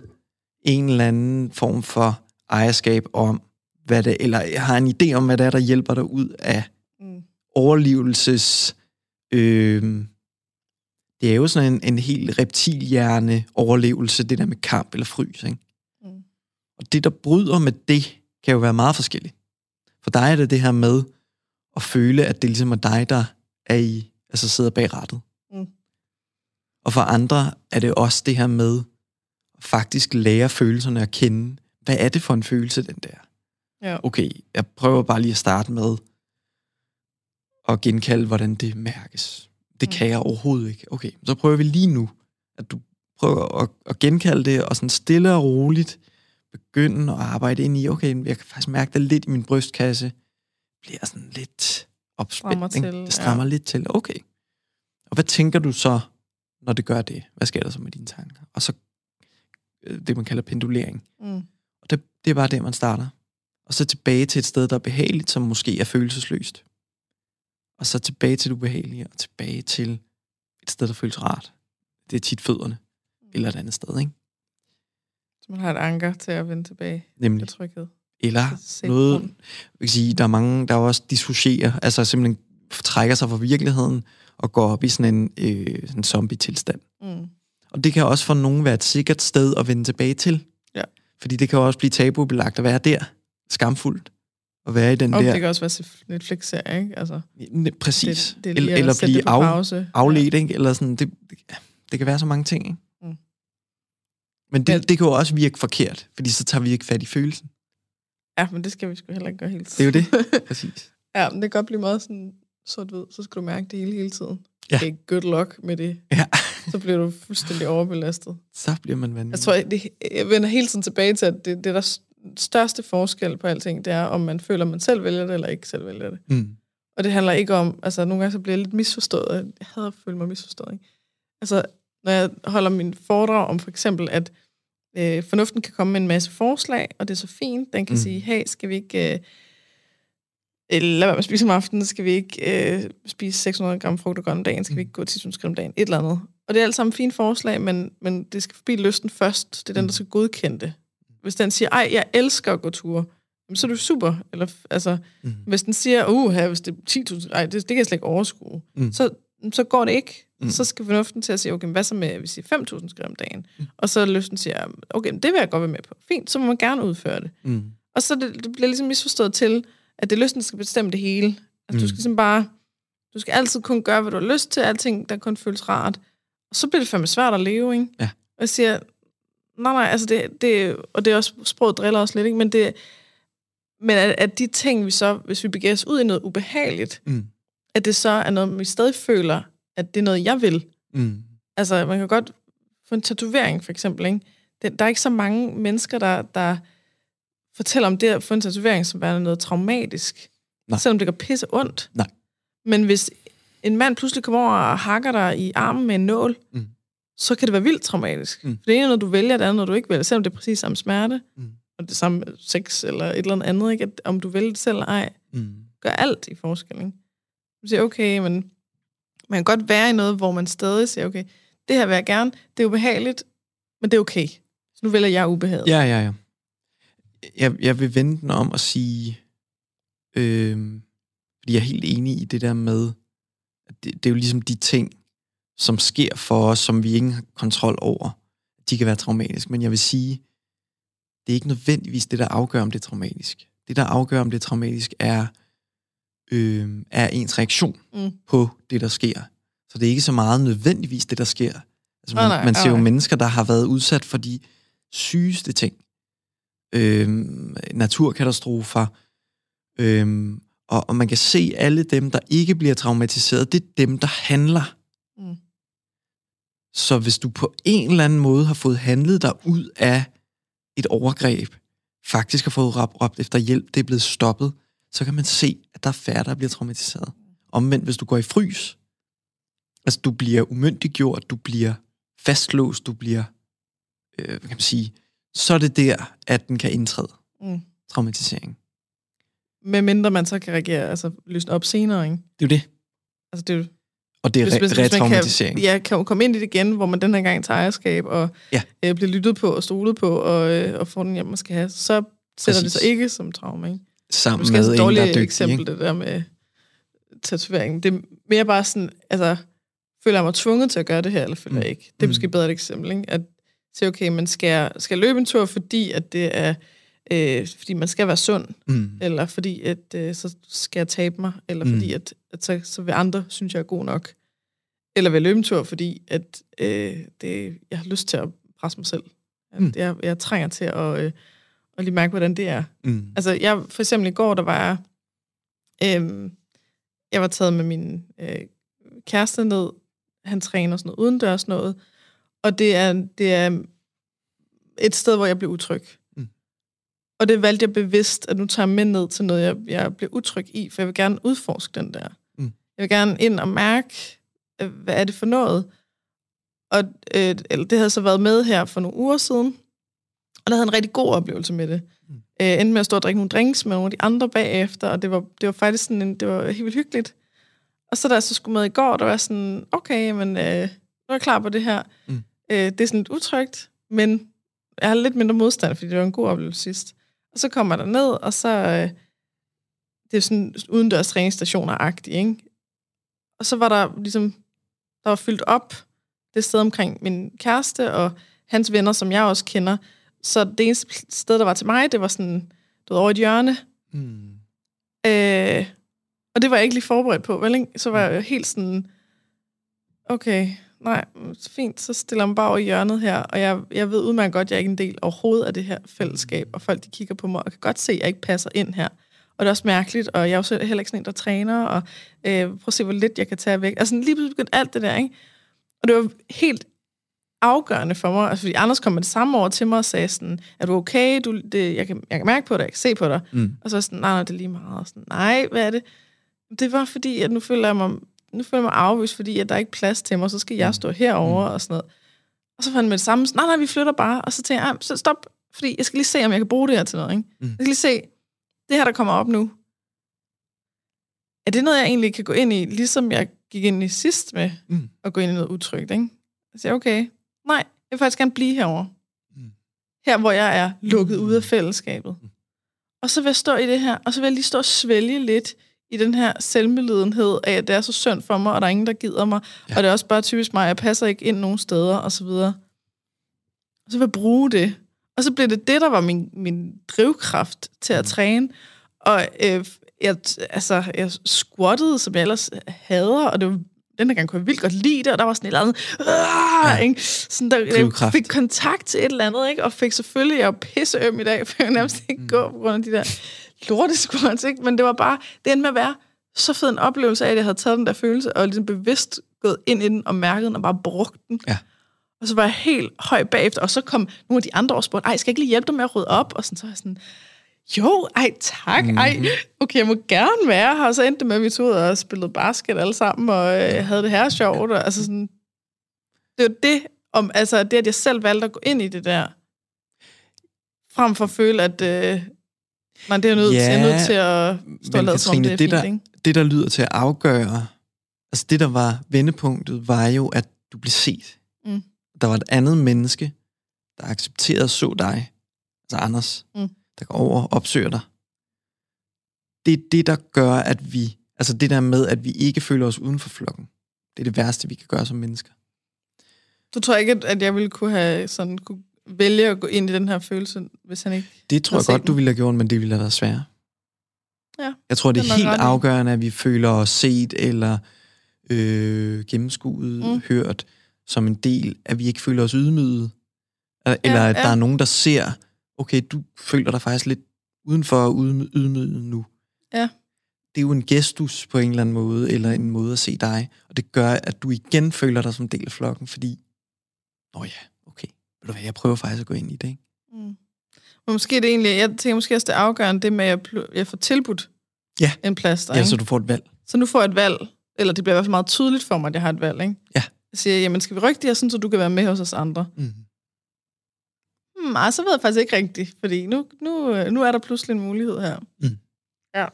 en eller anden form for ejerskab om, hvad det, eller har en idé om, hvad det er, der hjælper dig ud af overlevelses... det er jo sådan en helt reptilhjerne overlevelse, det der med kamp eller frys, ikke? Mm. Og det, der bryder med det, kan jo være meget forskelligt. For dig er det det her med at føle, at det ligesom er dig, der er i, altså sidder bag rattet. Mm. Og for andre er det også det her med, faktisk lære følelserne at kende. Hvad er det for en følelse, den der? Ja. Okay, jeg prøver bare lige at starte med at genkalde, hvordan det mærkes. Det kan jeg overhovedet ikke. Okay, så prøver vi lige nu, at du prøver at genkalde det, og sådan stille og roligt begynde at arbejde ind i, okay, jeg kan faktisk mærke det lidt i min brystkasse, bliver sådan lidt opspændt. Det strammer lidt til. Okay. Og hvad tænker du så, når det gør det? Hvad sker der så med dine tanker? Og så det, man kalder pendulering. Og det er bare det, man starter. Og så tilbage til et sted, der er behageligt, som måske er følelsesløst. Og så tilbage til det ubehagelige, og tilbage til et sted, der føles rart. Det er tit fødderne, eller et andet sted, ikke? Så man har et anker til at vende tilbage. Nemlig. Trykket. Eller noget, jeg kan sige, der er mange, der også dissocierer, altså simpelthen trækker sig fra virkeligheden, og går op i sådan en sådan zombie-tilstand. Og det kan også for nogen være et sikkert sted at vende tilbage til. Ja. Fordi det kan også blive tabubelagt at være der. Skamfuldt. At være i den der... Det kan også være Netflix-serie, ikke? Altså, præcis. Det eller blive afledt, ikke? Eller sådan, det kan være så mange ting, ikke? Men det kan jo også virke forkert, fordi så tager vi ikke fat i følelsen. Ja, men det skal vi sgu heller ikke gøre hele tiden. Det er jo det, præcis. Ja, men det kan godt blive meget sådan sort-hvid, så skal du mærke det hele tiden. Ja. Okay, good luck med det. Ja. Så bliver du fuldstændig overbelastet. Så bliver man vanvittig. Jeg tror, jeg vender hele tiden tilbage til, at det der største forskel på alting, det er, om man føler, man selv vælger det, eller ikke selv vælger det. Mm. Og det handler ikke om, altså nogle gange så bliver jeg lidt misforstået, jeg hader at føle mig misforstået, ikke? Altså, når jeg holder min foredrag om for eksempel, at fornuften kan komme med en masse forslag, og det er så fint, den kan sige, hey, skal vi ikke... lad være med at spise om aftenen, skal vi ikke spise 600 gram frugt og grønt om dagen, skal vi ikke gå 10.000 skridt om dagen, et eller andet. Og det er alt sammen fine forslag, men det skal forbi lysten først. Det er den, der skal godkende det. Hvis den siger, ej, jeg elsker at gå ture, så er det super. Eller, altså, hvis den siger, hvis det er 10.000, ej, det kan jeg slet ikke overskue, så går det ikke. Så skal fornuften til at sige, okay, hvad så med, hvis vi siger 5.000 skridt om dagen? Og så lysten siger, okay, det vil jeg godt være med på. Fint, så må man gerne udføre det. Og så det bliver ligesom misforstået til, at det er lysten, der skal bestemme det hele. Altså, du skal altid kun gøre, hvad du har lyst til, alting, der kun føles rart. så bliver det fandme svært at leve, ikke? Ja. Og jeg siger, nej, altså det og det er også, sproget driller også lidt, ikke? Men at de ting, vi så, hvis vi begiver os ud i noget ubehageligt, at det så er noget, vi stadig føler, at det er noget, jeg vil. Mm. Altså, man kan godt få en tatovering, for eksempel, ikke? Der er ikke så mange mennesker, der fortæller om det at få en tatovering, som er noget traumatisk. Nej. Selvom det gør pisse ondt. Nej. Men hvis en mand pludselig kommer over og hakker dig i armen med en nål, så kan det være vildt traumatisk. For det ene er, når du vælger, det andet, når du ikke vælger, selvom det er præcis samme smerte. Og det samme sex eller et eller andet, ikke? At om du vælger det selv eller ej, gør alt i forskel, ikke? Du siger, okay, men man kan godt være i noget, hvor man stadig siger, okay, det her vil jeg gerne, det er ubehageligt, men det er okay. Så nu vælger jeg ubehageligt. Ja. Jeg vil vende den om at sige, fordi jeg er helt enig i det der med, at det er jo ligesom de ting, som sker for os, som vi ikke har kontrol over. De kan være traumatiske, men jeg vil sige, det er ikke nødvendigvis det, der afgør, om det er traumatisk. Det, der afgør, om det er traumatisk, er ens reaktion på det, der sker. Så det er ikke så meget nødvendigvis det, der sker. Altså, man ser jo mennesker, der har været udsat for de sygeste ting. Naturkatastrofer. Og man kan se alle dem, der ikke bliver traumatiseret, det er dem, der handler. Så hvis du på en eller anden måde har fået handlet dig ud af et overgreb, faktisk har fået råbt efter hjælp, det er blevet stoppet, så kan man se, at der er færre, der bliver traumatiseret. Omvendt, hvis du går i frys, altså du bliver umyndiggjort, du bliver fastlåst, du bliver, hvad kan man sige, så er det der, at den kan indtræde. Traumatisering. Med mindre man så kan reagere, altså løsne op senere, ikke? Det er jo det. Altså det er jo... Og det er retraumatisering. Ja, kan komme ind i det igen, hvor man den her gang tager ejerskab og bliver lyttet på og stolet på og får den hjem, man skal have. Så sætter det sig ikke som traume, ikke? Sammen måske med en, der er dygtig, eksempel, ikke? Det der med tatoveringen. Det er mere bare sådan, altså, føler jeg mig tvunget til at gøre det her, eller føler jeg ikke? Det er måske bedre et eksempel, ikke? At sige, okay, man skal løbe en tur, fordi at det er... fordi man skal være sund, eller fordi at så skal jeg tabe mig, eller fordi at så vil andre synes jeg er god nok, eller vil løbe en tur, fordi at jeg har lyst til at presse mig selv, at jeg trænger til at lige mærke hvordan det er. Altså jeg for eksempel i går der var jeg var taget med min kæreste ned, han træner sådan noget udendørs noget, og det er et sted hvor jeg blev utryg. Og det valgte jeg bevidst, at nu tager jeg med ned til noget, jeg bliver utryg i, for jeg vil gerne udforske den der. Jeg vil gerne ind og mærke, hvad er det for noget? Og det havde så været med her for nogle uger siden, og der havde en rigtig god oplevelse med det. Endte med at stå og drikke nogle drinks med nogle af de andre bagefter, og det var faktisk sådan det var helt vildt hyggeligt. Og så da jeg så skulle med i går, der var sådan, okay, men nu er jeg klar på det her. Det er sådan lidt utrygt, men jeg har lidt mindre modstand, fordi det var en god oplevelse sidst. Og så kommer der ned, og så... det er sådan udendørs træningsstationer-agtigt, ikke? Og så var der ligesom... Der var fyldt op det sted omkring min kæreste og hans venner, som jeg også kender. Så det eneste sted, der var til mig, det var sådan... Du ved, over et hjørne. Og det var jeg ikke lige forberedt på, vel, ikke? Så var jeg jo helt sådan... Okay, nej, fint, så stiller man bare over i hjørnet her. Og jeg ved udmærket godt, at jeg ikke er en del overhovedet af det her fællesskab. Og folk, de kigger på mig og kan godt se, at jeg ikke passer ind her. Og det er også mærkeligt, og jeg er jo selv heller ikke sådan en, der træner. Og prøv at se, hvor lidt jeg kan tage væk. Altså lige pludselig begyndte alt det der, ikke? Og det var helt afgørende for mig. Altså, fordi Anders kom med det samme år til mig og sagde sådan, er du okay? Jeg kan mærke på dig, jeg kan se på dig. Og så sådan, nej, det er lige meget. Og sådan, nej, hvad er det? Det var fordi, at nu føler jeg mig afvist, fordi at der er ikke plads til mig, så skal jeg stå herover og sådan noget. Og så fandt man med det samme, nej, vi flytter bare, og så tænkte jeg, så stop, fordi jeg skal lige se, om jeg kan bruge det her til noget, ikke? Jeg skal lige se, det her, der kommer op nu, er det noget, jeg egentlig kan gå ind i, ligesom jeg gik ind i sidst med, at gå ind i noget utrygt, ikke? Jeg siger, okay, nej, jeg vil faktisk gerne blive herover, her, hvor jeg er lukket ude af fællesskabet. Og så vil jeg stå i det her, og så vil jeg lige stå og svælge lidt, i den her selvmedlidenhed af, at det er så synd for mig, og der er ingen, der gider mig, og det er også bare typisk mig, jeg passer ikke ind nogen steder, og så videre. Og så vil jeg bruge det. Og så blev det, der var min drivkraft til at træne. Og jeg squattede, som jeg ellers hader, og det var den der gang kunne jeg vildt godt lide det, og der var sådan et eller andet, sådan der fik kontakt til et eller andet, ikke? Og fik selvfølgelig, jeg var pisseøm i dag, for jeg nærmest ikke gå på grund af de der lortesquats, ikke? Men det var bare, det endte med at være så fed en oplevelse af, at jeg havde taget den der følelse, og ligesom bevidst gået ind i den, og mærket den, og bare brugt den. Ja. Og så var jeg helt høj bagefter, og så kom nogle af de andre og spurgte, ej, skal jeg ikke lige hjælpe dig med at rydde op? Og sådan, så var jeg sådan, jo, ej tak, ej, okay, jeg må gerne være her. Og så endte det med, at vi tog ud og spillede basket alle sammen, og havde det her sjovt. Og, altså sådan, det var det, om, altså det, at jeg selv valgte at gå ind i det der, frem for at føle, at man det er nødt til at stå og lade som om det er fint, ikke? Det, der lyder til at afgøre, altså det, der var vendepunktet, var jo, at du blev set. Mm. Der var et andet menneske, der accepterede og så dig, altså Anders, der går over og opsøger dig. Det er det, der gør, at vi... Altså det der med, at vi ikke føler os uden for flokken. Det er det værste, vi kan gøre som mennesker. Du tror ikke, at jeg ville kunne have sådan... Kunne vælge at gå ind i den her følelse, hvis han ikke... Det tror jeg godt, du ville have gjort, men det ville have været svært. Ja. Jeg tror, det er helt afgørende, at vi føler os set eller gennemskuet, hørt som en del, at vi ikke føler os ydmyget. Eller at der er nogen, der ser... okay, du føler dig faktisk lidt udenfor og ydmyget nu. Ja. Det er jo en gestus på en eller anden måde, eller en måde at se dig, og det gør, at du igen føler dig som del af flokken, fordi, nå ja, okay, ved du hvad, jeg prøver faktisk at gå ind i det, ikke? Mm. Men måske er det egentlig, jeg tænker måske også det afgørende, det med, at jeg får tilbudt en plads der, så du får et valg. Så nu får jeg et valg, eller det bliver i hvert fald meget tydeligt for mig, at jeg har et valg, ikke? Ja. Jeg siger, jamen skal vi rykke det her, sådan, så du kan være med hos os andre? Mhm. Så ved jeg faktisk ikke rigtigt, fordi nu er der pludselig en mulighed her. Mm. Ja.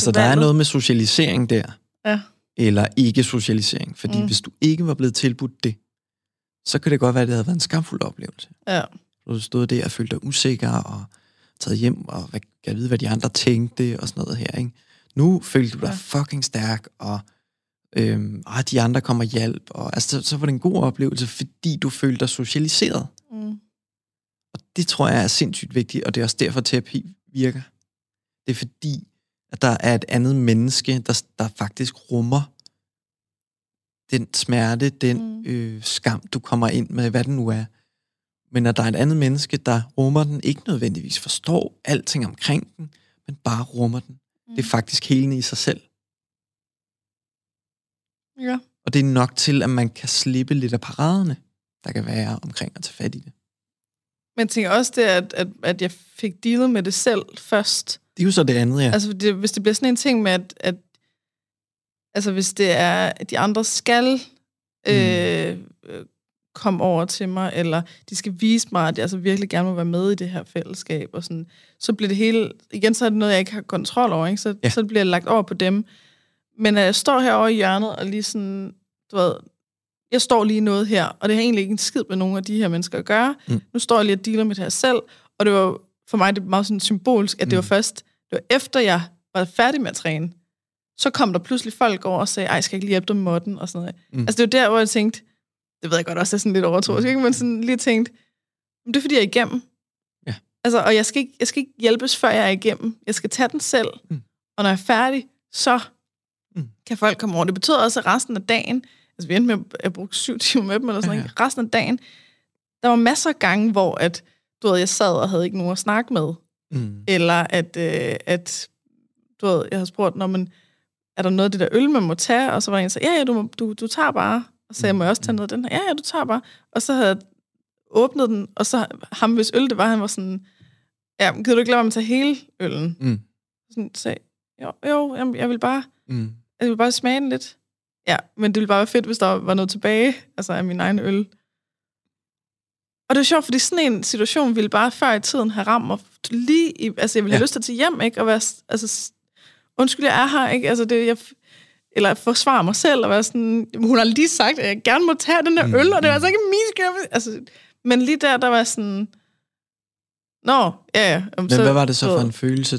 Så der er noget med socialisering der, eller ikke socialisering, fordi hvis du ikke var blevet tilbudt det, så kan det godt være, at det havde været en skamfuld oplevelse. Ja. Du stod der og følte dig usikker, og taget hjem, og jeg ved, hvad de andre tænkte, og sådan noget her, ikke? Nu følte du dig fucking stærk, og de andre kommer hjælp, og altså, så var det en god oplevelse, fordi du følte dig socialiseret. Mm. Og det tror jeg er sindssygt vigtigt, og det er også derfor, terapi virker. Det er fordi, at der er et andet menneske, der faktisk rummer den smerte, den skam, du kommer ind med, hvad det nu er. Men at der er et andet menneske, der rummer den, ikke nødvendigvis forstår alting omkring den, men bare rummer den. Det er faktisk helende i sig selv. Ja. Og det er nok til, at man kan slippe lidt af paraderne, der kan være omkring at tage fat i det. Men jeg tænker også det, at jeg fik dealet med det selv først. Det er jo så det andet, ja. Altså, hvis det bliver sådan en ting med, at altså, hvis det er, at de andre skal komme over til mig, eller de skal vise mig, at jeg altså virkelig gerne må være med i det her fællesskab, og sådan, så bliver det hele... Igen, så er det noget, jeg ikke har kontrol over, ikke? Så bliver det lagt over på dem. Men at jeg står herovre i hjørnet, og lige sådan, du ved... Jeg står lige noget her, og det har egentlig ikke en skid med nogen af de her mennesker at gøre. Mm. Nu står jeg lige og dealer med det her selv, og det var for mig det var meget sådan symbolsk, at det var først, det var efter jeg var færdig med at træne, så kom der pludselig folk over og sagde, ej, skal jeg ikke lige hjælpe dig med måtten, og sådan noget. Altså det var der, hvor jeg tænkte, det ved jeg godt også, det er sådan lidt overtroisk, ikke? Men sådan lige tænkte, det er fordi jeg er igennem. Ja. Altså, og jeg skal ikke hjælpes, før jeg er igennem. Jeg skal tage den selv, og når jeg er færdig, så kan folk komme over. Det betyder også, at resten af dagen, altså, vi endte med at bruge 7 timer med dem, eller sådan noget. Resten af dagen, der var masser af gange, hvor at, du ved, jeg sad og havde ikke nogen at snakke med. Mm. Eller at du ved, jeg havde spurgt, er der noget af det der øl, man må tage? Og så var der en, der sagde, du tager bare. Og så sagde jeg, må jeg også tage noget af den her? Ja, du tager bare. Og så havde jeg åbnet den, og så ham, hvis øl det var, han var sådan, ja, gider du ikke lade mig at tage hele øllen? Sådan sagde jeg, jo, jeg vil bare, smage den lidt. Ja, men det ville bare være fedt, hvis der var noget tilbage, altså af min egen øl. Og det er sjovt, fordi sådan en situation ville bare før i tiden have ramt mig lige i, altså jeg ville have lyst til at tage hjem, ikke? Og være, altså, undskyld, jeg er her, ikke? Altså det, eller forsvare mig selv, og være sådan, hun har lige sagt, at jeg gerne må tage den der øl, og det var altså ikke min skyld. Altså, men lige der var sådan, nå, ja. Men hvad var det så for en følelse,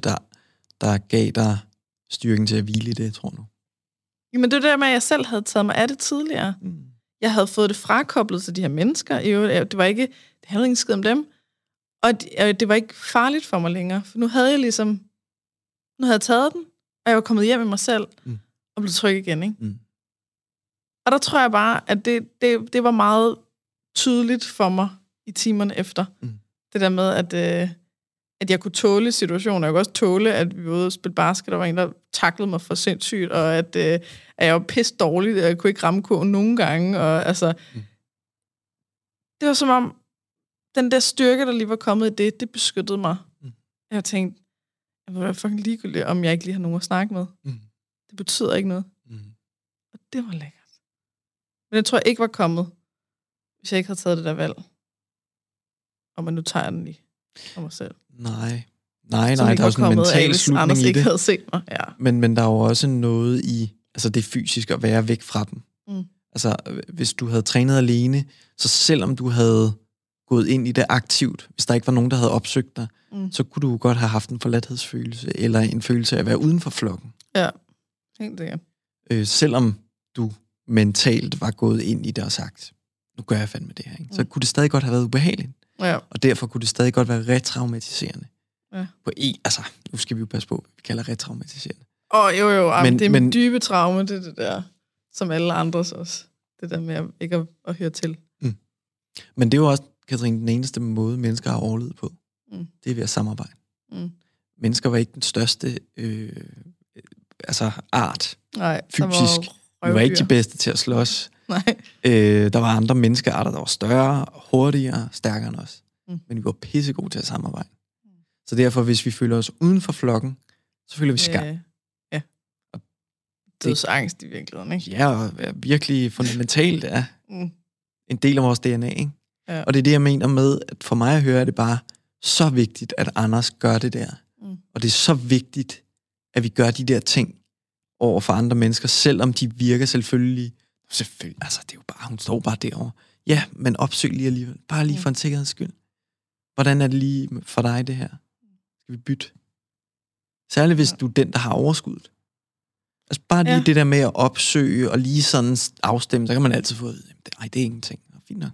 der gav dig styrken til at hvile i det, tror du? Jamen det var der med, at jeg selv havde taget mig af det tidligere. Jeg havde fået det frakoblet til de her mennesker. Det handlede ikke skid om dem. Og det var ikke farligt for mig længere. For nu havde jeg ligesom... Nu havde jeg taget den, og jeg var kommet hjem med mig selv, og blev tryg igen, ikke? Og der tror jeg bare, at det var meget tydeligt for mig i timerne efter. Mm. Det der med, at jeg kunne tåle situationer. Jeg kunne også tåle, at vi var ude og spille basket, der var en, der taklede mig for sindssygt, og at jeg var pisse dårlig, og jeg kunne ikke ramme kurven nogen gange. Og, altså, det var som om, den der styrke, der lige var kommet i det beskyttede mig. Mm. Jeg tænkte, jeg var fucking ligegyldig, om jeg ikke lige har nogen at snakke med. Mm. Det betyder ikke noget. Mm. Og det var lækkert. Men jeg tror jeg ikke var kommet, hvis jeg ikke havde taget det der valg. Og man nu tager den lige for mig selv. Nej, der er sådan en mental slutning i det. Ikke havde set mig. Ja. Men der er jo også noget i, altså det fysisk at være væk fra dem. Mm. Altså, hvis du havde trænet alene, så selvom du havde gået ind i det aktivt, hvis der ikke var nogen, der havde opsøgt dig, så kunne du godt have haft en forladthedsfølelse, eller en følelse af at være uden for flokken. Ja, helt sikkert. Selvom du mentalt var gået ind i det og sagt, nu gør jeg fandme det her, ikke? Så kunne det stadig godt have været ubehageligt. Ja. Og derfor kunne det stadig godt være retraumatiserende. Ja. Altså, nu skal vi jo passe på, vi kalder retraumatiserende. Men det er mit dybe traume, det er det der, som alle andres også. Det der med ikke at høre til. Mm. Men det er jo også, Katrine, den eneste måde, mennesker har overlevet på, det er ved at samarbejde. Mm. Mennesker var ikke den største art. Nej, fysisk. Vi var ikke de bedste til at slås. Nej. Der var andre menneskearter, der var større, hurtigere, stærkere end os. Mm. Men vi var pissegode til at samarbejde. Mm. Så derfor, hvis vi føler os uden for flokken, så føler vi skam. Ja. Og dødsangst i virkeligheden, ikke? Ja, og virkelig fundamentalt er en del af vores DNA, ikke? Ja. Og det er det, jeg mener med, at for mig at høre, er det bare så vigtigt, at Anders gør det der. Mm. Og det er så vigtigt, at vi gør de der ting over for andre mennesker, selvom de virker selvfølgelige. Selvfølgelig, altså det er jo bare, hun står bare derovre. Ja, men opsøg lige alligevel. Bare lige for en sikkerheds skyld. Hvordan er det lige for dig, det her? Skal vi bytte? Særligt, hvis du er den, der har overskuddet. Altså bare lige det der med at opsøge, og lige sådan afstemme, så kan man altid få, nej, det er ingenting. Fint nok.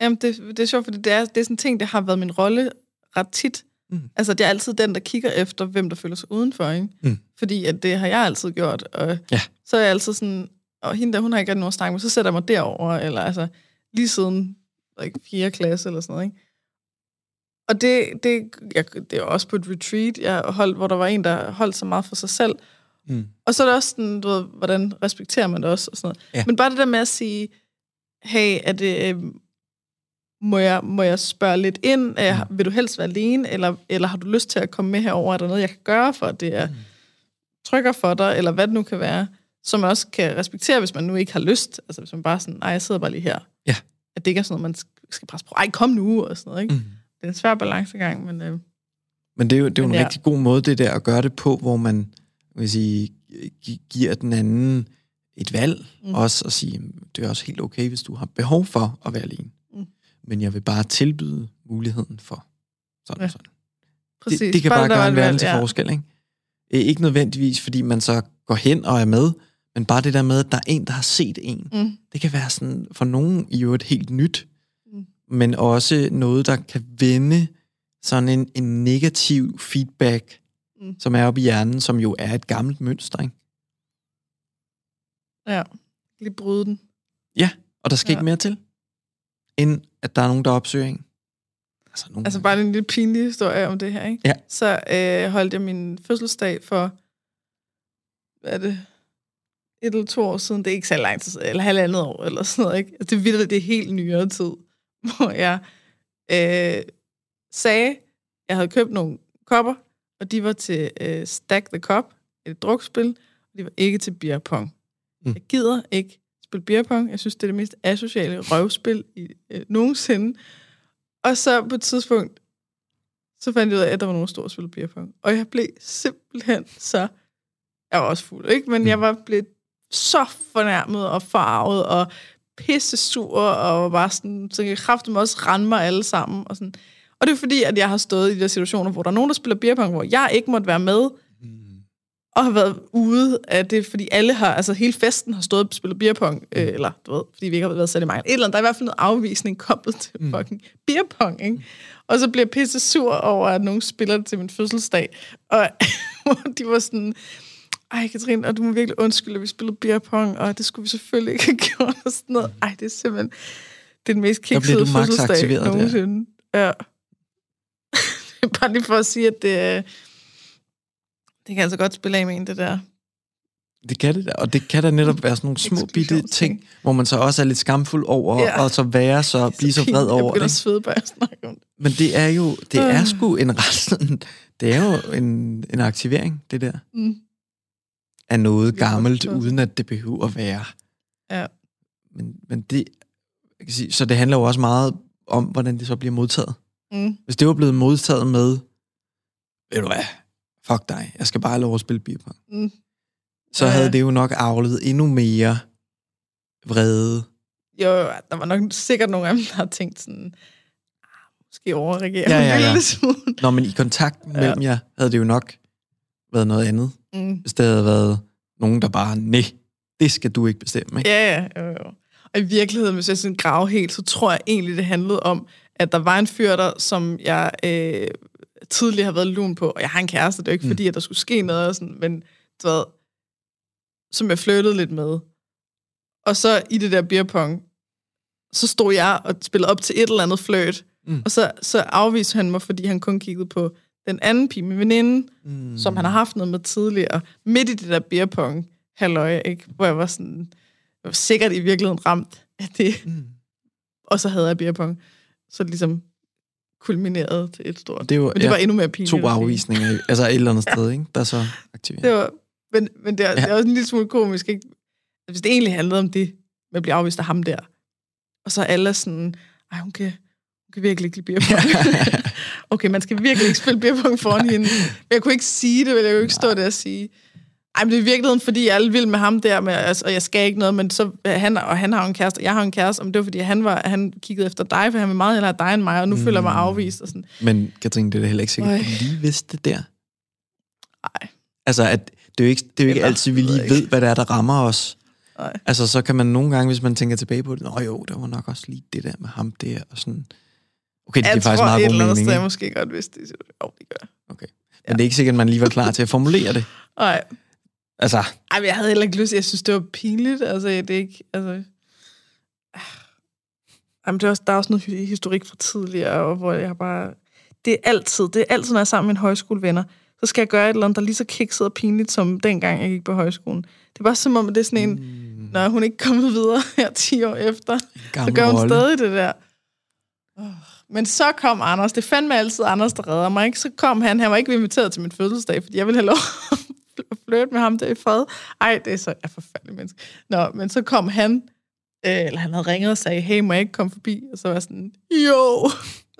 Jamen, det er sjovt, fordi det er sådan en ting, der har været min rolle ret tit. Mm. Altså, det er altid den, der kigger efter, hvem der føler sig udenfor, ikke? Mm. Fordi at det har jeg altid gjort, og så er jeg altid sådan, og hende der, hun har ikke rigtig nogen at snakke med, så sætter jeg mig derover eller altså, lige siden 4. klasse, eller sådan noget, ikke? Og det er også på et retreat, jeg holdt, hvor der var en, der holdt så meget for sig selv. Mm. Og så er det også sådan, du ved, hvordan respekterer man det også, og sådan noget. Ja. Men bare det der med at sige, hey, er det... Må jeg spørge lidt ind? Vil du helst være alene? Eller har du lyst til at komme med herover? Er der noget, jeg kan gøre for, at det er trykker for dig? Eller hvad det nu kan være, som man også kan respektere, hvis man nu ikke har lyst. Altså hvis man bare sådan, nej, jeg sidder bare lige her. Ja. At det ikke er sådan noget, man skal presse på. Ej, kom nu! Og sådan noget, ikke? Mm. Det er en svær balancegang, men... Men det er jo en rigtig god måde, det der at gøre det på, hvor man vil sige, giver den anden et valg. Også at sige, det er også helt okay, hvis du har behov for at være alene. Men jeg vil bare tilbyde muligheden for sådan og sådan. Præcis. Det kan bare gøre en verden til forskel, ikke? Ikke nødvendigvis, fordi man så går hen og er med, men bare det der med, at der er en, der har set en. Mm. Det kan være sådan, for nogen i øvrigt helt nyt, men også noget, der kan vende sådan en negativ feedback, som er oppe i hjernen, som jo er et gammelt mønster, ikke? Ja, lige bryde den. Ja, og der skal ikke mere til, end at der er nogen, der opsøger en. Altså bare en lille pinlig historie om det her, ikke? Ja. Så holdt jeg min fødselsdag for, hvad er det, 1 eller 2 år siden. Det er ikke så lang tid, eller 1,5 år, eller sådan noget, ikke? Altså, det er helt nyere tid, hvor jeg sagde, jeg havde købt nogle kopper, og de var til Stack the Cup, et drukspil, og de var ikke til beer pong. Jeg gider ikke spille beer pong. Jeg synes, det er det mest asociale røvspil i nogensinde. Og så på et tidspunkt, så fandt jeg ud af, at der var nogen store spille beer pong. Og jeg blev simpelthen så... Jeg var også fuld, ikke? Men jeg var blevet så fornærmet og farvet og pissesur og bare sådan... Så jeg kræftede mig også rende mig alle sammen. Og sådan. Og det er fordi, at jeg har stået i de situationer, hvor der er nogen, der spiller beer pong, hvor jeg ikke måtte være med, og har været ude af det, fordi alle har, altså hele festen har stået og spillet beerpong, eller du ved, fordi vi ikke har været sat i mangel. Et eller andet, der er i hvert fald noget afvisning koblet til fucking beerpong, ikke? Og så bliver jeg pisse sur over, at nogen spiller det til min fødselsdag, og de var sådan, ej Katrine, og du må virkelig undskylde, at vi spillede beerpong, og det skulle vi selvfølgelig ikke have gjort, og sådan noget. Ej, det er simpelthen, det er den mest kiksede fødselsdag nogensinde. Ja. Bare lige for at sige, at det kan altså godt spille af med en, det der. Det kan det, og det kan da netop være sådan nogle små bitte ting, hvor man så også er lidt skamfuld over, ja, og så være så, blive så vred over det. Svede, bare om det. Men det er jo, det er sgu en resten, det er jo en aktivering, det der. Mm. Af noget gammelt, uden at det behøver at være. Ja. Men det, jeg kan sige, så det handler jo også meget om, hvordan det så bliver modtaget. Mm. Hvis det var blevet modtaget med, ved du hvad, fuck dig, jeg skal bare have lov at spille beerpong. Mm. Så havde det jo nok avlet endnu mere vrede. Jo, der var nok sikkert nogle af dem, der har tænkt sådan, måske overreagere en lille smule. Nå, men i kontakten mellem jer, havde det jo nok været noget andet. Mm. Hvis det havde været nogen, der bare, nej, det skal du ikke bestemme. Ikke? Ja. Og i virkeligheden, hvis jeg sådan grave helt, så tror jeg egentlig, det handlede om, at der var en fyr der, som jeg tidligere har været lun på, og jeg har en kæreste, det er jo ikke fordi, at der skulle ske noget, og sådan, men du ved, som jeg flirtede lidt med. Og så i det der beerpong, så stod jeg og spillede op til et eller andet flirt, og så afviste han mig, fordi han kun kiggede på den anden pige, min veninde, som han har haft noget med tidligere, midt i det der beerpong, halløj, ikke? Hvor jeg var sådan, jeg var sikkert i virkeligheden ramt af det. Mm. Og så havde jeg beerpong. Så det ligesom kulminerede til et stort. Det var, men det var endnu mere pinligt. To afvisninger, altså et eller andet sted, ikke? Der så aktiveret. Det var... Men det er også en lille smule komisk, ikke? Hvis det egentlig handlede om det, med at blive afvist af ham der, og så er alle sådan, ej, hun kan virkelig ikke lide beerpong. Okay, man skal virkelig ikke spille beerpong foran hende. Men jeg kunne ikke sige det, jeg kunne ikke stå der og sige, ej, men det er i virkeligheden, fordi jeg er vild med ham der, og jeg skal ikke noget, men så, han har jo en kæreste, og jeg har en kæreste, men det var, fordi han kiggede efter dig, for han vil meget hellere dig end mig, og nu føler jeg mig afvist. Og sådan. Men Katrine, det er da heller ikke sikkert, at du lige vidste det der. Ej. Altså, at det er jo ikke altid, vi lige ved, hvad det er, der rammer os. Nej. Altså, så kan man nogle gange, hvis man tænker tilbage på det, nå jo, der var nok også lige det der med ham der, og sådan... Okay, det er faktisk meget god mening. Jeg tror et eller andet måske godt vidste det. Jo, det gør. Okay. Men det er ikke sikkert, at man lige var klar til at formulere det. Nej. Altså... Ej, men jeg havde heller ikke lyst. Jeg synes, det var pinligt. Altså, det er ikke... Altså... Ej, men der er også noget historik fra tidligere, hvor jeg bare... Det er altid, når jeg er sammen med mine højskolevenner, så skal jeg gøre et eller andet, der lige så kikset og pinligt, som dengang jeg gik på højskolen. Det var som om, at det er sådan en, når hun ikke kommet videre her 10 år efter, så gør hun stadig det der. Men så kom Anders. Det fandme altid Anders, der redder mig, ikke? Så kom han. Han var ikke inviteret til min fødselsdag, fordi jeg ville have lov at flirte med ham der i fred. Ej, det er så et forfærdeligt menneske. Nå, men så kom han, eller han havde ringet og sagde, hey, må jeg ikke komme forbi? Og så var sådan, jo...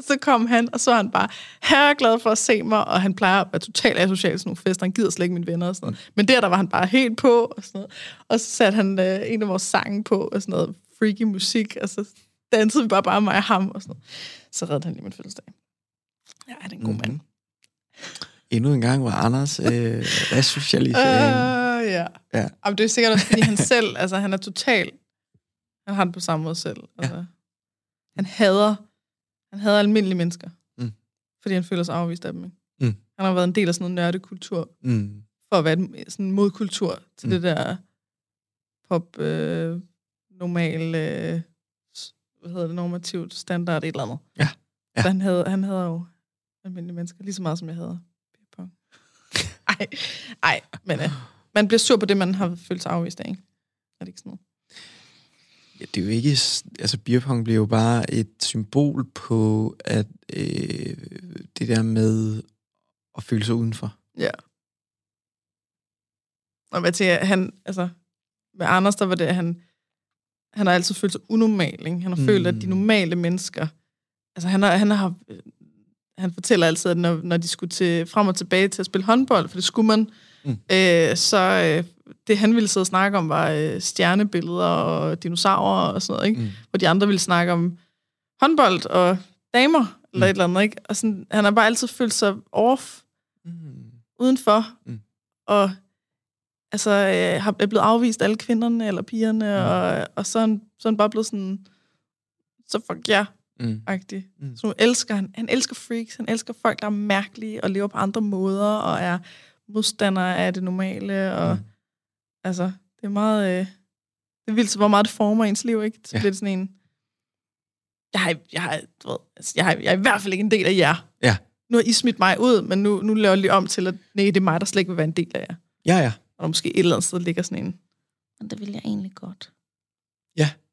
Så kom han, og så er han bare herreglad for at se mig, og han plejer at være totalt asocial til nogle fester, han gider slet ikke mine venner og sådan noget. Men der var han bare helt på, og sådan noget. Og så satte han en af vores sange på, og sådan noget freaky musik, og så dansede vi bare mig og ham, og sådan noget. Så reddede han lige min fødselsdag. Ja, han er en god mand. Endnu en gang var Anders asocialisering. Ja. Jamen, det er sikkert også, fordi han selv, altså han er total, han har det på samme måde selv. Altså, Han hader almindelige mennesker, fordi han føler sig afvist af dem. Han har været en del af sådan noget nørdekultur, for at være sådan en modkultur til det der pop, normal, hvad hedder det, normativt standard, et eller andet. Ja. Så han hader jo almindelige mennesker, lige så meget som jeg hader. Ej, men man bliver sur på det, man har følt sig afvist af, ikke? Er det ikke sådan noget? Ja, det er jo ikke... Altså, beerpong bliver jo bare et symbol på, at det der med at føle sig udenfor. Ja. Og hvad tænker jeg, han... Altså, med Anders, der var det, at han har altid følt sig unormal, ikke? Han har følt, at de normale mennesker... Altså, han fortæller altid, at når de skulle frem og tilbage til at spille håndbold, for det skulle man, det han ville sidde og snakke om var stjernebilleder og dinosaurer og sådan noget, ikke? Hvor de andre ville snakke om håndbold og damer eller et eller andet, ikke? Og sådan, han har bare altid følt sig off, udenfor, og altså er blevet afvist alle kvinderne eller pigerne, og så er han bare blevet sådan, så fuck jer, agtig. Så nu elsker han elsker freaks, han elsker folk, der er mærkelige og lever på andre måder og er modstandere af det normale, og altså, det er meget, det er vildt, hvor meget det former ens liv, ikke? Så bliver det sådan en, jeg er i hvert fald ikke en del af jer. Ja. Nu har I smidt mig ud, men nu laver jeg lige om til, at nej, det er mig, der slet ikke vil være en del af jer. Ja, ja. Og der måske et eller andet sted ligger sådan en, men det vil jeg egentlig godt.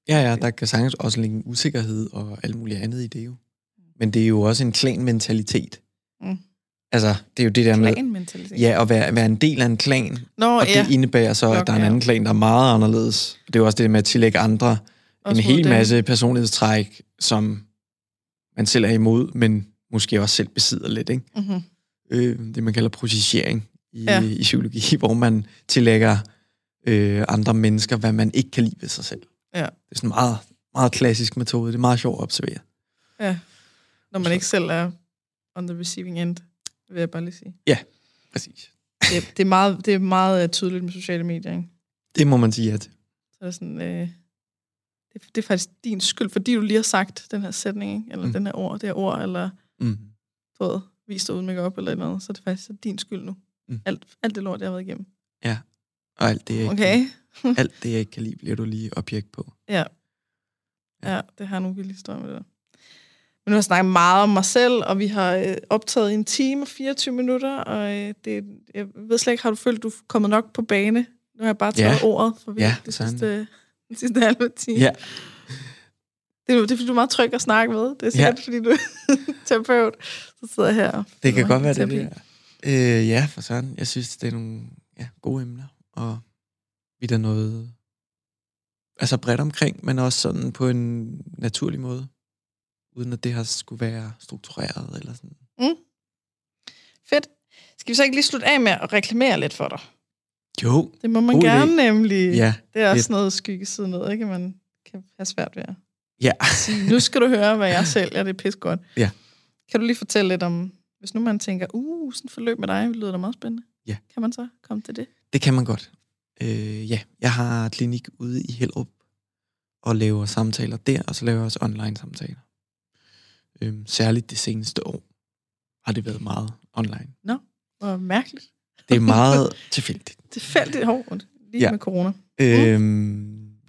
Ja, der kan sagtens også ligge en usikkerhed og alt muligt andet i det jo. Men det er jo også en klan-mentalitet. Mm. Altså, det er jo det der med... Ja, at være en del af en klan. Det indebærer så, at der er en anden klan, der er meget anderledes. Det er jo også det med at tillægge andre også en hel masse personlighedstræk, som man selv er imod, men måske også selv besidder lidt, ikke? Mm-hmm. Det, man kalder projicering i psykologi, hvor man tillægger andre mennesker, hvad man ikke kan lide ved sig selv. Ja. Det er sådan en meget, meget klassisk metode. Det er meget sjovt at observere. Ja, når man ikke selv er on the receiving end, vil jeg bare lige sige. Ja, præcis. Det er meget tydeligt med sociale medier, ikke? Det må man sige ja til. Så er sådan, det er faktisk din skyld, fordi du lige har sagt den her sætning, ikke? Eller det her ord, eller vist dig uden make-up, eller noget, så er det faktisk din skyld nu. Mm. Alt det lort, jeg har været igennem. Ja, og alt det, jeg ikke kan lide, bliver du lige objekt på. Ja, det har nogle vilde historier med det der. Men nu har jeg snakket meget om mig selv, og vi har optaget en time og 24 minutter, og jeg ved slet ikke, har du følt, du er kommet nok på bane? Nu har jeg bare taget ordet, for vi den sidste halve time. Ja. Det er fordi, du er meget tryg at snakke med. Det er sikkert, fordi du er terapeut. Så sidder jeg her. Det kan godt være det. Ja, for sådan. Jeg synes, det er nogle gode emner, og vi der noget altså bredt omkring, men også sådan på en naturlig måde, uden at det her skulle være struktureret eller sådan. Mm. Fedt. Skal vi så ikke lige slutte af med at reklamere lidt for dig? Jo. Det må man gerne nemlig. Ja, det er også lidt. Noget skyggesiden ned, ikke? Man kan have svært ved at sige, nu skal du høre, hvad jeg sælger, det er pis godt. Ja. Kan du lige fortælle lidt om, hvis nu man tænker, sådan forløb med dig, det lyder da meget spændende. Ja. Kan man så komme til det? Det kan man godt. Jeg har klinik ude i Hellerup og laver samtaler der, og så laver jeg også online samtaler. Særligt det seneste år har det været meget online. Nå, hvor mærkeligt. Det er meget tilfældigt. Tilfældigt hårdt, lige med corona.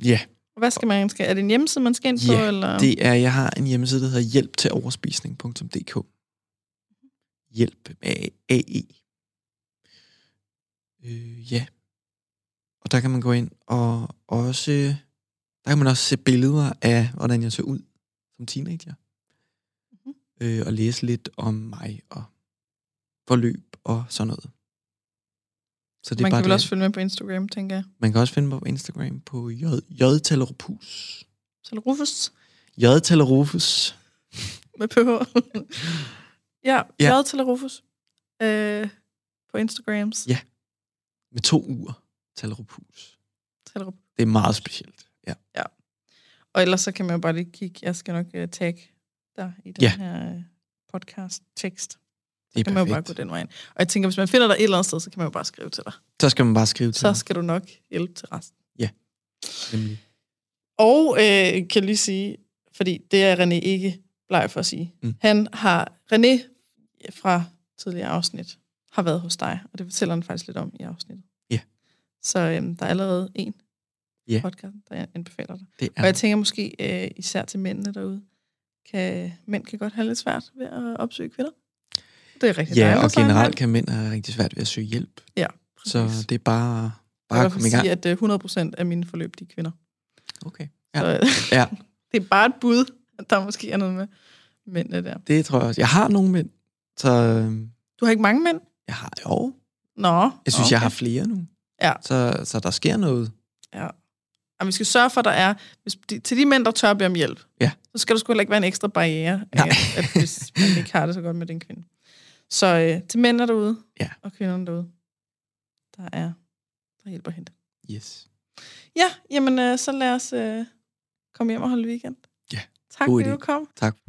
Ja. Og hvad skal man? Er det en hjemmeside, man skal ind på? Ja, eller? Det er, jeg har en hjemmeside, der hedder hjælptiloverspisning.dk. Hjælp med AE. Og der kan man gå ind, og også, der kan man også se billeder af, hvordan jeg ser ud som teenager. Og læse lidt om mig og forløb og sådan noget. Så det man kan vel også følge med på Instagram, tænker jeg. Man kan også finde mig på Instagram på J. Talleruphus. Talleruphus? J. Talleruphus. Med ph. J. Talleruphus. På Instagrams. Ja. Med 2 uger. Talleruphus. Det er meget specielt. Ja. Og ellers så kan man jo bare lige kigge. Jeg skal nok tagge der i den her podcast-tekst. Så kan man jo bare gå den vej ind. Og jeg tænker, hvis man finder dig et eller andet sted, så kan man jo bare skrive til dig. Så skal man bare skrive til dig. Så skal du nok hjælpe til resten. Ja, nemlig. Og kan lige sige, fordi det er René ikke bleg for at sige. Mm. René fra tidligere afsnit har været hos dig, og det fortæller han faktisk lidt om i afsnittet. Ja. Så der er allerede en podcast, der anbefaler dig. Og jeg tænker måske især til mændene derude, mænd kan godt have lidt svært ved at opsøge kvinder. Det er rigtig dejligt. Ja, og generelt kan mænd have rigtig svært ved at søge hjælp. Ja, præcis. Så det er bare at komme i gang. Jeg vil sige, at 100% af mine forløb, de er kvinder. Okay. Ja. Så, det er bare et bud, at der måske er noget med mændene der. Det tror jeg også. Jeg har nogle mænd. Så... Du har ikke mange mænd? Jeg har jo. Nå. Jeg synes, jeg har flere nu. Ja. Så der sker noget. Ja. Og vi skal sørge for, at der er... til de mænd, der tør at bede om hjælp, så skal der sgu heller ikke være en ekstra barriere, at hvis man ikke har det så godt med den kvinde. Så til mændene derude, og kvinderne derude, der hjælper hende. Yes. Ja, jamen så lad os komme hjem og holde weekend. Ja, tak fordi du kom. Tak.